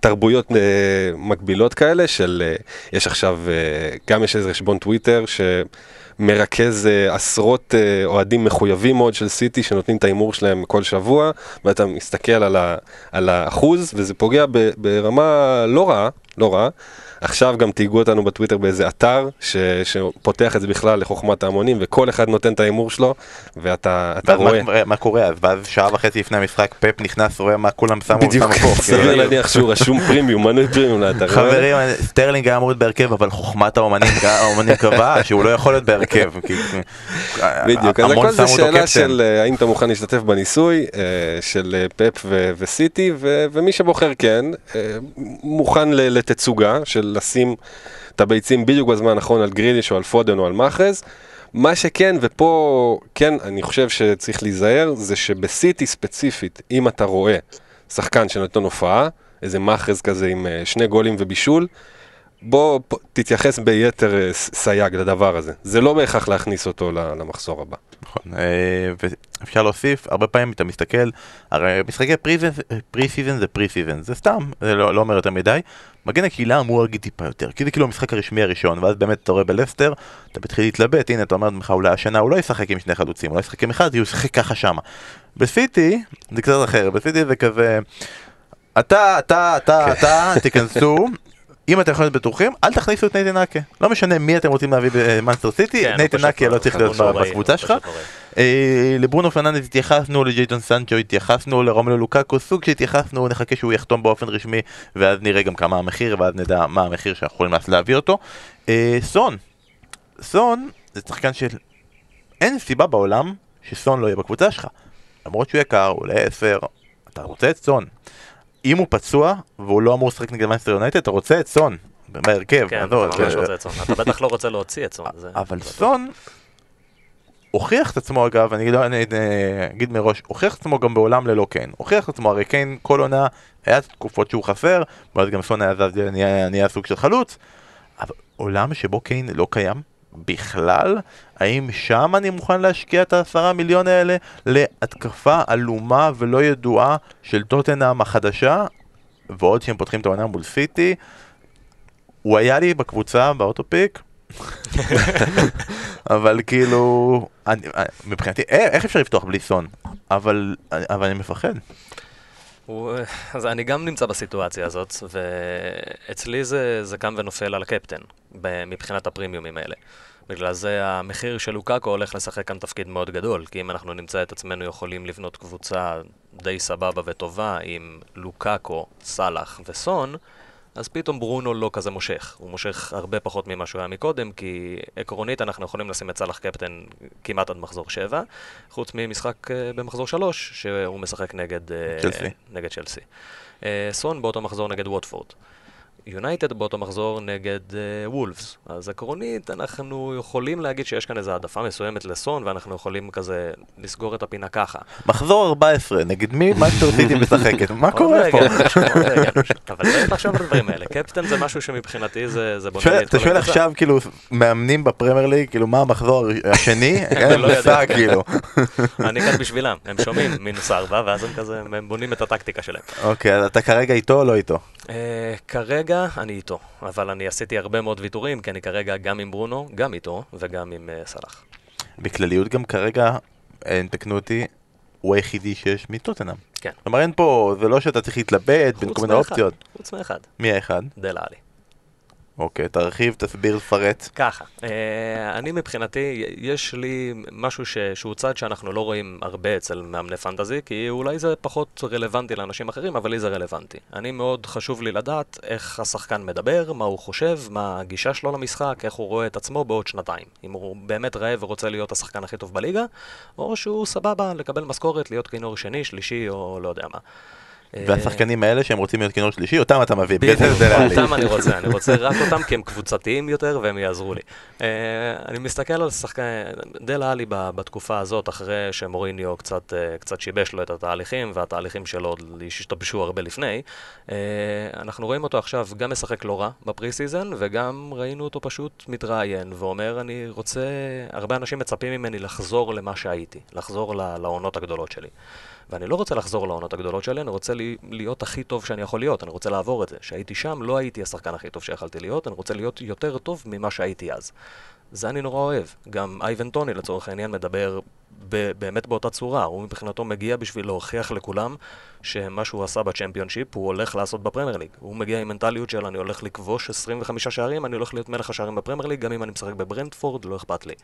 תרבויות מקבילות כאלה, של יש עכשיו, גם יש איזה חשבון טוויטר שמרכז עשרות אוהדים מחויבים מאוד של סיטי שנותנים את ההימור שלהם כל שבוע, ואתה מסתכל על ה, על האחוז, וזה פוגע ברמה לא רעה, לא רע. עכשיו גם תיגעו אותנו בטוויטר באיזה אתר ש, שפותח את זה בכלל לחוכמת ההמונים, וכל אחד נותן את האימור שלו, ואתה אתה רואה... מה, מה קורה? ואז שעה וחצי לפני המשחק, פאפ נכנס, רואה מה כולם שמו ושמו פה. סביר להניח שהוא רשום פרימיום, מנוי פרימיום לאתר. חברים, סטרלינג היה אמור להיות בהרכב, אבל חוכמת ההמונים קבעה שהוא לא יכול להיות בהרכב. בדיוק, אז הכל זה שאלה של האם אתה מוכן להשתתף בניסוי של פאפ וסיטי, ומי שבוחר כן, מוכן לתצוגה של לשים את הביצים בדיוק בזמן נכון על גריליש או על פודן או על מחז. מה שכן, ופה כן אני חושב שצריך להיזהר, זה שבסיטי ספציפית, אם אתה רואה שחקן שנתן הופעה, איזה מחז כזה עם שני גולים ובישול, בוא תתייחס ביתר סייג לדבר הזה. זה לא בהכרח להכניס אותו למחזור הבא. נכון, ואפשר להוסיף, הרבה פעמים אתה מסתכל, הרי משחקי פרי-סיזן זה פרי-סיזן, זה סתם, זה לא אומר יותר מדי, מגן הקהילה אמור להגיד טיפה יותר, כי זה כאילו המשחק הרשמי הראשון, ואז באמת אתה רואה בלסטר, אתה מתחיל להתלבט, הנה אתה אומר לך אולי השנה, הוא לא ישחק עם שני חלוצים, הוא לא ישחק עם אחד, הוא ישחק ככה שמה. בסיטי זה קצת אחר, בסיטי זה כזה, אתה, אתה, אתה, אתה, תיכנסו, אם אתם יכולים להיות בטוחים, אל תכניסו את נייטן אקה. לא משנה מי אתם רוצים להביא במנצ'סטר סיטי, נייטן אקה לא צריך להיות בקבוצה שלך. לברונו פרננדס התייחסנו, לג'יידון סנצ'ו התייחסנו, לרומלו לוקאקו סוג שהתייחסנו, נחכה שהוא יחתום באופן רשמי, ואז נראה גם כמה המחיר, ואז נדע מה המחיר שאנחנו יכולים להביא אותו. סון. סון זה שחקן של... אין סיבה בעולם שסון לא יהיה בקבוצה שלך. למרות שהוא יקר, הוא לעשר, אתה רוצה את סון. אם הוא פצוע, והוא לא אמור לשחק נגד מנצ'סטר יונייטד, אתה רוצה את סון, בהרכב. כן, אתה ממש רוצה את סון, אתה בטח לא רוצה להוציא את סון. אבל סון הוכיח את עצמו, אגב, אני אגיד מראש, הוכיח את עצמו גם בעולם ללא קיין. הוכיח את עצמו, הרי קיין כל עונה, היה תקופות שהוא חסר, ואז גם סון נהיה סוג של חלוץ, אבל עולם שבו קיין לא קיים בכלל, האם שם אני מוכן להשקיע את העשרה מיליון האלה להתקפה אלומה ולא ידועה של טוטנהאם החדשה? ועוד שהם פותחים את העונה מול סיטי, הוא היה לי בקבוצה באוטופיק, אבל כאילו אני, מבחינתי איך אפשר לפתוח בלי סון? אבל, אבל אני מפחד. אז אני גם נמצא בסיטואציה הזאת, ואצלי זה, זה קם ונופל על הקפטן, מבחינת הפרימיומים האלה. בגלל זה המחיר של לוקאקו הולך לשחק כאן תפקיד מאוד גדול, כי אם אנחנו נמצא את עצמנו יכולים לבנות קבוצה די סבבה וטובה עם לוקאקו, סלח וסון, אז פתאום ברונו לא כזה מושך. הוא מושך הרבה פחות ממה שהוא היה מקודם, כי עקרונית אנחנו יכולים לשים את סלח קפטן כמעט עד מחזור שבע, חוץ ממשחק במחזור שלוש, שהוא משחק נגד צ'לסי. נגד צ'לסי. סון באותו מחזור נגד ווטפורד. יונייטד באותו מחזור נגד וולפס. אז עקרונית אנחנו יכולים להגיד שיש כאן איזו עדפה מסוימת לסון, ואנחנו יכולים כזה לסגור את הפינה ככה. מחזור ארבע עשרה, נגד מי? מה שתורסיתי משחקת? מה קורה פה? אבל צריך לחשוב על הדברים האלה. קפטן זה משהו שמבחינתי זה בונה את כל הקבוצה. אתה שואל עכשיו כאילו מאמנים בפרמייר ליג, כאילו מה המחזור השני? הם נוסע כאילו. אני כאן בשבילם, הם שומעים מינוס ארבע, ואז הם כזה, הם בונים את הטקטיקה שלהם. אוקיי, אז אתה כרגע איתו או לא איתו? כרגע אני איתו, אבל אני עשיתי הרבה מאוד ויתורים, כי אני כרגע גם עם ברונו, גם איתו, וגם עם סלח. בכלליות גם כרגע, תקנו אותי, הוא היחידי שיש מטוטנהאם. כן. כלומר, אין פה, זה לא שאתה צריך להתלבט בין כל מיני אופציות. חוץ מאחד. מי האחד? דלה עלי. אוקיי, תרחיב, תסביר, תפרט. ככה, אני מבחינתי, יש לי משהו שהוא צד שאנחנו לא רואים הרבה אצל מאמני פנטזי, כי אולי זה פחות רלוונטי לאנשים אחרים, אבל לי זה רלוונטי. אני מאוד חשוב לי לדעת איך השחקן מדבר, מה הוא חושב, מה הגישה שלו למשחק, איך הוא רואה את עצמו בעוד שנתיים. אם הוא באמת רעב ורוצה להיות השחקן הכי טוב בליגה, או שהוא סבבה לקבל משכורת, להיות כינור שני, שלישי או לא יודע מה. והשחקנים האלה שהם רוצים להיות כינור שלישי, אותם אתה מביא, בגלל זה זה להעליף. אותם אני רוצה, אני רוצה רק אותם כי הם קבוצתיים יותר והם יעזרו לי. אני מסתכל על שחקן, דל עלי בתקופה הזאת, אחרי שמוריניו קצת שיבש לו את התהליכים, והתהליכים שלו השתבשו הרבה לפני, אנחנו רואים אותו עכשיו גם משחק לא רע בפרי סיזן, וגם ראינו אותו פשוט מתראיין ואומר, אני רוצה, הרבה אנשים מצפים ממני לחזור למה שהייתי, לחזור לעונות הגדולות שלי. ואני לא רוצה לחזור לעונות הגדולות שלי, אני רוצה להיות הכי טוב שאני יכול להיות, אני רוצה לעבור את זה. שהייתי שם, לא הייתי השחקן הכי טוב שיכלתי להיות, אני רוצה להיות יותר טוב ממה שהייתי אז. זה אני נורא אוהב. גם אייבן טוני לצורך העניין מדבר באמת באותה צורה, הוא מבחינתו מגיע בשביל להוכיח לכולם שמה שהוא עשה בצ'מפיונשיפ הוא הולך לעשות בפרמייר ליג. הוא מגיע עם מנטליות של אני הולך לכבוש עשרים וחמישה שערים, אני הולך להיות מלך השערים בפרמייר ליג, גם אם אני משחק בברנטפורד, לא אכפת לי.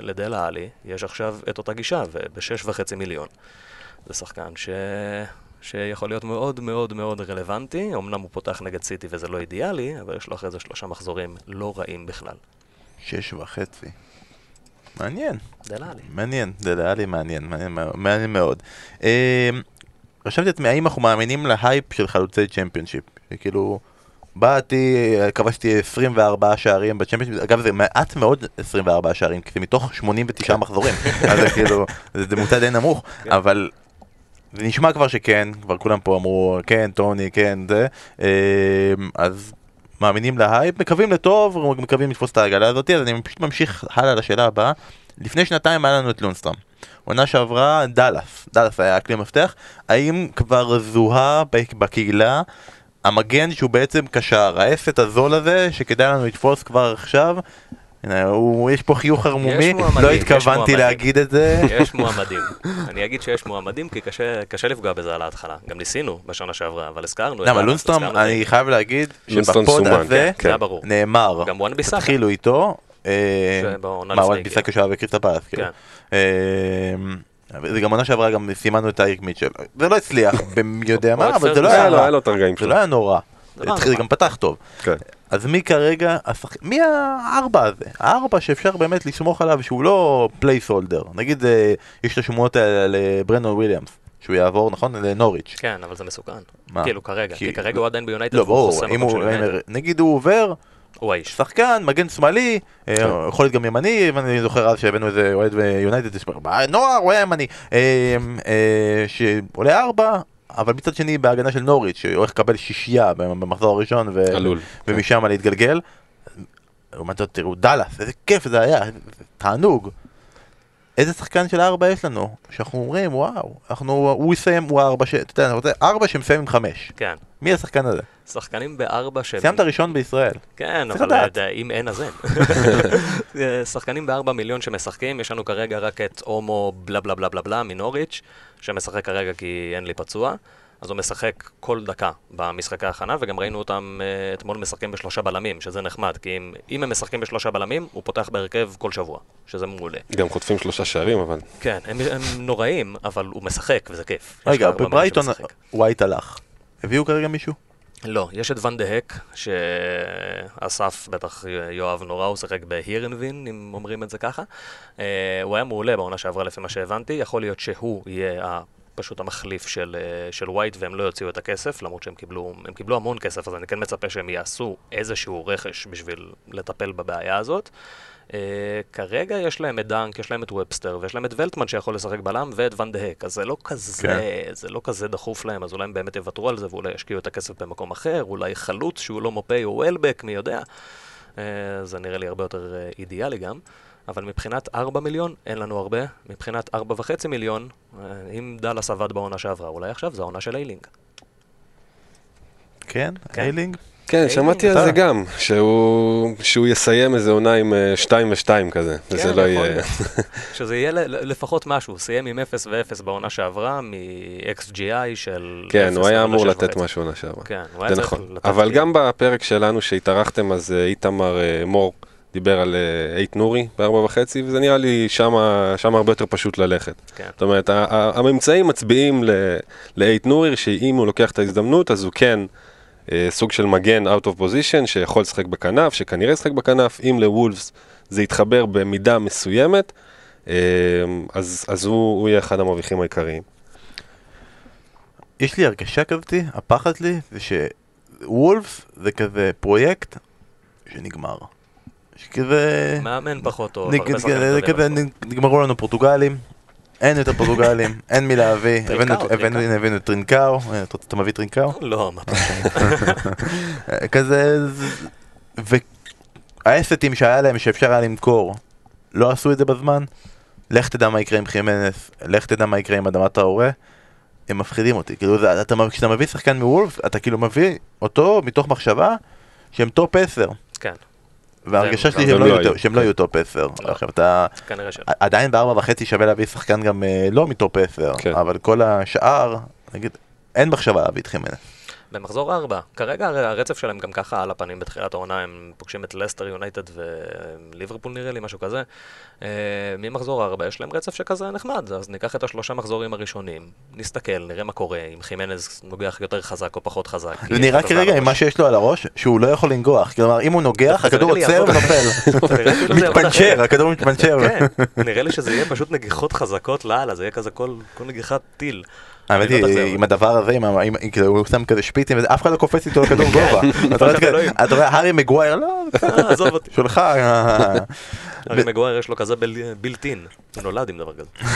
לדל העלי יש עכשיו את אותה גישה, ובשש וחצי מיליון. זה שחקן ש... שיכול להיות מאוד מאוד מאוד רלוונטי, אמנם הוא פותח נגד סיטי וזה לא אידיאלי, אבל יש לו אחרי זה שלושה מחזורים לא רעים בכלל. שש וחצי. מעניין. דל העלי. מעניין, דל העלי מעניין, מעניין מאוד. חשבתי את מאיים אנחנו מאמינים להייפ של חלוצי צ'מפיונשיפ, שכאילו... באתי, כבשתי עשרים וארבעה שערים בצ'מפיונשיפ, אגב זה מעט מאוד עשרים וארבעה שערים, כי זה מתוך שמונים ותשעה מחזורים, אז זה כאילו, זה מוצא די נמוך, אבל זה נשמע כבר שכן, כבר כולם פה אמרו, כן, טוני, כן, זה, אז מאמינים להייפ, מקווים לטוב, מקווים לתפוס את ההגלה הזאת, אז אני פשוט ממשיך הלאה לשאלה הבאה, לפני שנתיים היה לנו את לונסטרם, עונה שעברה דלס, דלס היה הכלי מפתח, האם כבר זוהה בקהילה, המגן שהוא בעצם קשר, האפת הזול הזה שכדאי לנו לתפוס כבר עכשיו, יש פה חיוך הרמומי, לא התכוונתי להגיד את זה. יש מועמדים, אני אגיד שיש מועמדים כי קשה לפגוע בזה על ההתחלה, גם ניסינו בשנה שעברה, אבל הזכרנו. למה לונסטרם, אני חייב להגיד שבפוד הזה נאמר, תתחילו איתו, מה וואן ביסה קשר בקריסטל פלאס, זה גם עונה שעברה, גם סימנו את האיריק מיטשל. זה לא הצליח, במי יודע מה, אבל זה לא היה נורא. זה לא היה נורא. זה גם פתח טוב. אז מי כרגע, מי הארבע הזה? הארבע שאפשר באמת לסמוך עליו שהוא לא פלייס הולדר. נגיד, יש את השמועות לברנדון וויליאמס, שהוא יעבור, נכון? לנוריץ'. כן, אבל זה מסוכן. כאילו כרגע, כי כרגע הוא עדיין ביונייטד. לא, ברור, נגיד הוא עובר... שחקן, מגן שמאלי, יכול להיות גם ימני, ואני זוכר אז שהבאנו איזה אוהד ביונייטד, נוער, הוא היה ימני, שעולה ארבע, אבל מצד שני בהגנה של נוריץ' שהולך לקבל שישייה במחזור הראשון, ומשם להתגלגל, לעומת זאת תראו דלס, איזה כיף זה היה, תענוג. איזה שחקן של ארבע יש לנו, שאנחנו אומרים, וואו, אנחנו, הוא יסיים, הוא ארבע, אתה יודע, אני רוצה, ארבע שמסיים עם חמש. כן. מי השחקן הזה? שחקנים בארבע ש... סיימת הראשון בישראל. כן, אבל אם אין אז אין. שחקנים בארבע מיליון שמשחקים, יש לנו כרגע רק את אומו בלה בלה בלה בלה בלה מנוריץ' שמשחק כרגע כי אין לי פצוע. אז הוא משחק כל דקה במשחקי ההכנה, וגם ראינו אותם אתמול משחקים בשלושה בלמים, שזה נחמד, כי אם הם משחקים בשלושה בלמים, הוא פותח בהרכב כל שבוע, שזה מעולה. גם חוטפים שלושה שערים, אבל... כן, הם נוראים, אבל הוא משחק, וזה כיף. רגע, בברייטון ווייט הלך. הביאו כרגע מישהו? לא, יש את ון דהק, שאסף בטח יואב נורא, הוא שחק בהירנבין, אם אומרים את זה ככה. הוא היה מעולה בעונה שעברה לפי מה שהבנתי, יכול להיות שהוא יהיה פשוט המחליף של, של ווייט, והם לא יוציאו את הכסף, למרות שהם קיבלו, הם קיבלו המון כסף, אז אני כן מצפה שהם יעשו איזשהו רכש בשביל לטפל בבעיה הזאת. Uh, כרגע יש להם את דנק, יש להם את ובסטר, ויש להם את ולטמן שיכול לשחק בלם, ואת ון דהק, אז זה לא כזה, כן. זה לא כזה דחוף להם, אז אולי הם באמת יוותרו על זה, ואולי ישקיעו את הכסף במקום אחר, אולי חלוץ שהוא לא מופי או אלבק, מי יודע. Uh, זה נראה לי הרבה יותר uh, אידיאלי גם. אבל מבחינת ארבע מיליון, אין לנו הרבה. מבחינת ארבע וחצי מיליון, אם דלס עבד בעונה שעברה, אולי עכשיו זה העונה של איילינג. כן, איילינג? כן, שמעתי על זה גם, שהוא יסיים איזו עונה עם שתיים ושתיים כזה. זה לא יהיה... שזה יהיה לפחות משהו, סיים עם אפס ואפס בעונה שעברה, מ-X G I של... כן, הוא היה אמור לתת משהו עונה שעברה. כן, הוא היה צריך לתת... אבל גם בפרק שלנו שהתארחתם, אז איתמר מור, דיבר על אית נורי בארבע וחצי, וזה נראה לי שמה, שמה הרבה יותר פשוט ללכת. כן. זאת אומרת, הממצאים מצביעים לאית נורי, שאם הוא לוקח את ההזדמנות, אז הוא כן סוג של מגן out of position, שיכול לשחק בכנף, שכנראה לשחק בכנף, אם לוולפס זה יתחבר במידה מסוימת, אז, אז הוא, הוא יהיה אחד המרוויחים העיקריים. יש לי הרגשה כזאתי, הפחד לי זה שוולפס זה כזה פרויקט שנגמר, שכזה מאמן פחות טוב, נגמרו לנו פורטוגלים, אין את הפורטוגלים, אין מי להביא, הבאנו את טרינקאו, אתה מביא טרינקאו? לא, מה פחד כזה, והאסטים שהיה להם שאפשר היה למכור לא עשו את זה בזמן. לך תדע מה יקרה עם חימנס, לך תדע מה יקרה עם אדמת ההורה, הם מפחידים אותי. כאילו, זה, אתה, כשאתה מביא שחקן מוולפס, אתה כאילו מביא אותו מתוך מחשבה שהם טופ עשר. כן. והרגשה שלי שהם לא, לא, לא, כן. לא יהיו טופ עשר. לא. עכשיו, אתה עדיין בארבע וחצי שווה להביא שחקן גם לא מטופ עשר, כן. אבל כל השאר, נגיד, אין מחשבה להביא את חימנס. במחזור ארבע, כרגע הרצף שלהם גם ככה על הפנים בתחילת העונה, הם פוגשים את לסטר יונייטד וליברפול נראה לי, משהו כזה. ממחזור ארבע יש להם רצף שכזה נחמד, אז ניקח את השלושה מחזורים הראשונים, נסתכל, נראה מה קורה, אם חימנז נוגח יותר חזק או פחות חזק. זה נראה כרגע עם מה שיש לו על הראש, שהוא לא יכול לנגוח, כלומר אם הוא נוגח, הכדור עוצר ונופל. מתפנצ'ר, הכדור מתפנצ'ר. כן, נראה לי שזה יהיה פשוט נגיחות חזקות לעלה, זה יהיה כזה כל נגיחת טיל. האמת היא, עם הדבר הזה, הוא שם כזה שפיצים, אף אחד לא קופץ איתו לכדור גובה. אתה רואה, הארי מגווייר, לא, עזוב אותי. שולך. הארי מגווייר יש לו כזה בלטין, הוא נולד עם דבר כזה.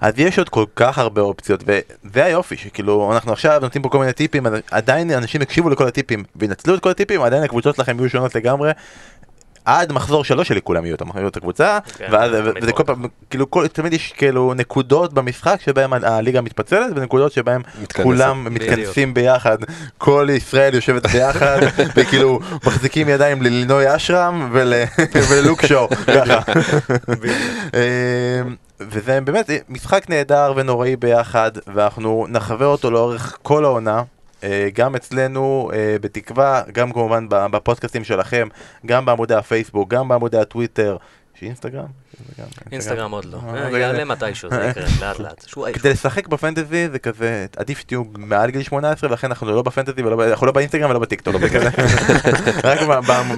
אז יש עוד כל כך הרבה אופציות, וזה היופי, שכאילו, אנחנו עכשיו נותנים פה כל מיני טיפים, עדיין אנשים הקשיבו לכל הטיפים, וינצלו את כל הטיפים, עדיין הקבוצות לכם יהיו שונות לגמרי, עד מחזור שלוש שלי כולם יהיו את הקבוצה, וזה כל פעם, כאילו, תמיד יש כאילו נקודות במשחק שבהם הליגה מתפצלת, ונקודות שבהם כולם מתכנסים ביחד, כל ישראל יושבת ביחד, וכאילו מחזיקים ידיים ללינוי אשרם וללוק שואו, ככה. וזה באמת משחק נהדר ונוראי ביחד, ואנחנו נחווה אותו לאורך כל העונה, גם אצלנו בתקווה, גם כמובן בפודקאסטים שלכם, גם בעמודי הפייסבוק, גם בעמודי הטוויטר, שאינסטגרם? אינסטגרם עוד לא, יעלה מתישהו, זה יקרה, לאט לאט. כדי לשחק בפנטזי זה כזה, עדיף שתהיו מעל גיל שמונה עשרה, ולכן אנחנו לא בפנטזי, אנחנו לא באינסטגרם ולא בטיקטוק, רק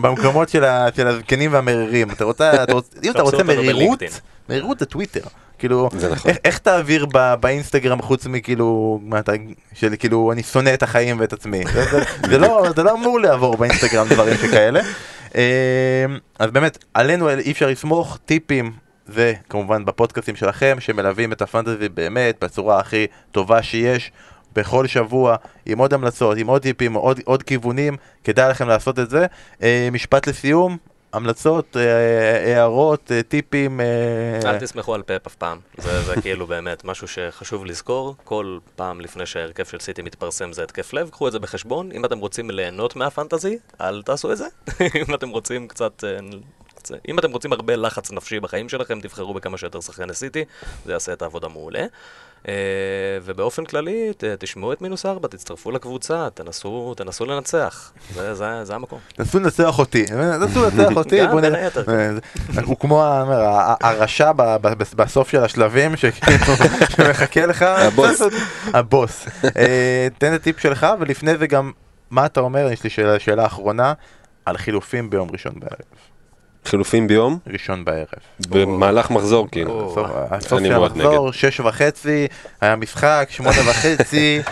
במקומות של הזקנים והמרירים. אם אתה רוצה מרירות, מרירות זה טוויטר. כאילו, איך תעביר באינסטגרם חוץ מכאילו, של כאילו, אני שונא את החיים ואת עצמי. זה לא אמור לעבור באינסטגרם דברים שכאלה. אז באמת, עלינו אי אפשר לסמוך, טיפים, וכמובן בפודקאסטים שלכם, שמלווים את הפנטזי באמת בצורה הכי טובה שיש, בכל שבוע, עם עוד המלצות, עם עוד טיפים, עוד, עוד כיוונים, כדאי לכם לעשות את זה. משפט לסיום. המלצות, הערות, טיפים. אל תסמכו על פאפ אף פעם. זה כאילו באמת משהו שחשוב לזכור. כל פעם לפני שההרכב של סיטי מתפרסם זה התקף לב. קחו את זה בחשבון. אם אתם רוצים ליהנות מהפנטזי, אל תעשו את זה. אם אתם רוצים קצת... אם אתם רוצים הרבה לחץ נפשי בחיים שלכם, תבחרו בכמה שיותר שחקני סיטי. זה יעשה את העבודה מעולה. ובאופן כללי, תשמעו את מינוס ארבע, תצטרפו לקבוצה, תנסו, תנסו לנצח. זה, זה, זה המקום. תנסו לנצח אותי. תנסו לנצח אותי. גם בין היתר. הוא כמו הרשע בסוף של השלבים שמחכה לך. הבוס. הבוס. תן את טיפ שלך, ולפני זה גם, מה אתה אומר? יש לי שאלה, שאלה אחרונה, על חילופים ביום ראשון בערב. חילופים ביום? ראשון בערב. במהלך מחזור, כאילו. סוף המחזור, שש וחצי, היה משחק, שמונה וחצי,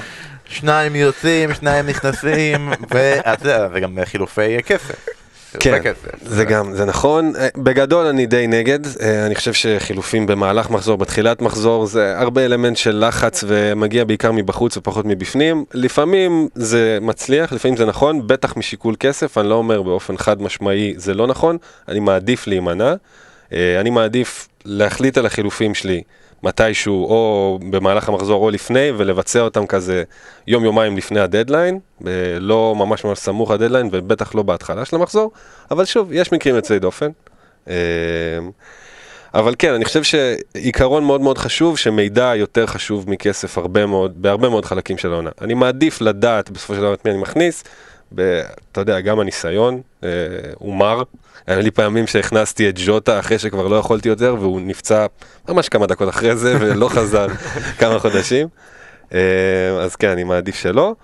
שניים יוצאים, שניים נכנסים, וגם חילופי כסף. כן, זה גם, זה נכון. בגדול אני די נגד, אני חושב שחילופים במהלך מחזור, בתחילת מחזור, זה הרבה אלמנט של לחץ ומגיע בעיקר מבחוץ ופחות מבפנים. לפעמים זה מצליח, לפעמים זה נכון, בטח משיקול כסף, אני לא אומר באופן חד משמעי זה לא נכון, אני מעדיף להימנע, אני מעדיף להחליט על החילופים שלי מתישהו או במהלך המחזור או לפני, ולבצע אותם כזה יום יומיים לפני הדדליין, לא ממש ממש סמוך הדדליין, ובטח לא בהתחלה של המחזור, אבל שוב, יש מקרים יוצאי דופן. אבל כן, אני חושב שעיקרון מאוד מאוד חשוב, שמידע יותר חשוב מכסף הרבה מאוד, בהרבה מאוד חלקים של העונה. אני מעדיף לדעת בסופו של דבר את מי אני מכניס, אתה יודע, גם הניסיון, הוא מר, היה לי פעמים שהכנסתי את ג'וטה אחרי שכבר לא יכולתי יותר, והוא נפצע ממש כמה דקות אחרי זה, ולא חזר כמה חודשים, אז כן, אני מעדיף שלא,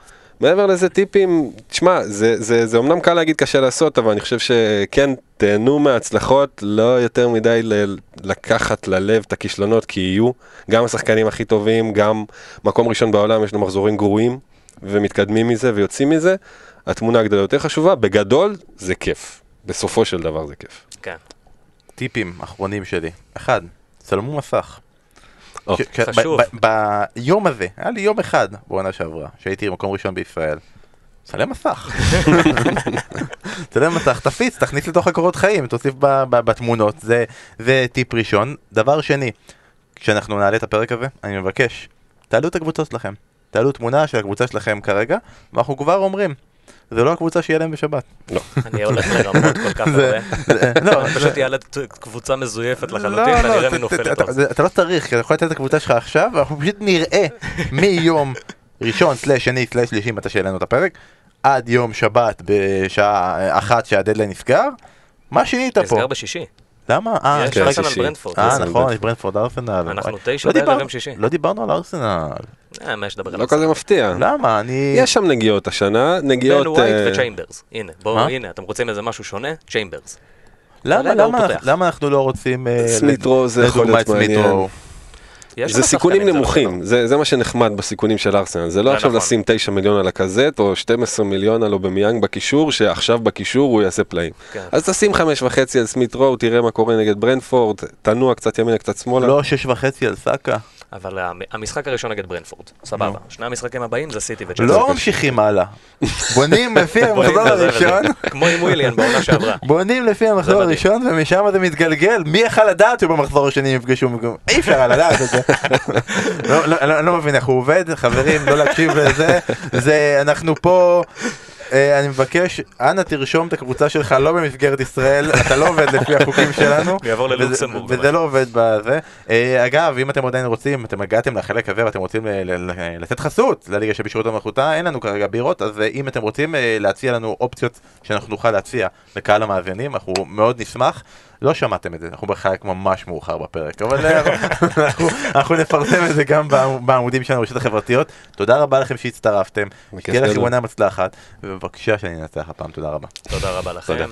מעבר לזה טיפים, תשמע, זה, זה, זה אומנם קל להגיד קשה לעשות, אבל אני חושב שכן, תהנו מההצלחות, לא יותר מדי ל- לקחת ללב את הכישלונות, כי יהיו גם השחקנים הכי טובים, גם מקום ראשון בעולם, יש לנו מחזורים גרועים, ומתקדמים מזה ויוצאים מזה. התמונה הגדולה יותר חשובה, בגדול זה כיף. בסופו של דבר זה כיף. כן. טיפים אחרונים שלי. אחד, צלמו מסך. חשוב. ביום הזה, היה לי יום אחד בעונה שעברה, שהייתי במקום ראשון בישראל. צלם מסך. צלם מסך, תפיץ, תכניס לתוך הקורות חיים, תוסיף בתמונות. זה טיפ ראשון. דבר שני, כשאנחנו נעלה את הפרק הזה, אני מבקש, תעלו את הקבוצות שלכם. תעלו תמונה של הקבוצה שלכם כרגע, ואנחנו כבר אומרים, זה לא הקבוצה שיהיה להם בשבת. לא. אני הולך לרמות כל כך הרבה. אני פשוט יעלה קבוצה מזויפת לחלוטין, ונראה מנופלת. אתה לא צריך, כי אתה יכול לתת את הקבוצה שלך עכשיו, ואנחנו פשוט נראה מיום ראשון, סלש שני, סלש שלישי, מתי שיהיה לנו את הפרק, עד יום שבת בשעה אחת שהדדליין נסגר, מה שינית פה? נסגר בשישי. למה? אה, יש ארסנל ברנטפורד. אה, נכון, יש ברנטפורד ארסנל. אנחנו תשע בערב שישי. לא דיברנו על ארסנל. אה, מה יש לדבר על ארסנל? לא כזה מפתיע. למה? אני... יש שם נגיעות השנה, נגיעות... בן ווייט וצ'יימברס. הנה, בואו, הנה, אתם רוצים איזה משהו שונה? צ'יימברס. למה אנחנו לא רוצים... סמיטרו זה יכול להיות מעניין. זה סיכונים נמוכים, זה מה שנחמד בסיכונים של ארסנל, זה לא עכשיו לשים תשעה מיליון על הקזט או שנים עשר מיליון על אובמיאנג בקישור, שעכשיו בקישור הוא יעשה פלאים. אז תשים חמש וחצי על סמיטרו, תראה מה קורה נגד ברנפורד, תנוע קצת ימינה קצת שמאלה. לא שש וחצי על סאקה. אבל המשחק הראשון נגד ברנפורד, סבבה, שני המשחקים הבאים זה סיטי וצ'לסי. לא ממשיכים הלאה, בונים לפי המחזור הראשון, כמו עם וויליאן בעונה שעברה. בונים לפי המחזור הראשון ומשם זה מתגלגל, מי יכל לדעת שבמחזור השני יפגשו, אי אפשר לדעת את זה. אני לא מבין איך הוא עובד, חברים, לא להקשיב לזה, אנחנו פה... אני מבקש, אנא תרשום את הקבוצה שלך לא במסגרת ישראל, אתה לא עובד לפי החוקים שלנו, וזה לא עובד בזה. אגב, אם אתם עדיין רוצים, אתם הגעתם לחלק הזה ואתם רוצים לתת חסות לליגה שבשירות המלכותה, אין לנו כרגע בירות, אז אם אתם רוצים להציע לנו אופציות שאנחנו נוכל להציע לקהל המאזינים, אנחנו מאוד נשמח. לא שמעתם את זה, אנחנו בחלק ממש מאוחר בפרק, אבל אנחנו נפרסם את זה גם בעמודים שלנו ברשתות החברתיות. תודה רבה לכם שהצטרפתם, תהיה לכם עונה מצלחת, ובבקשה שאני אנצח הפעם, תודה רבה. תודה רבה לכם.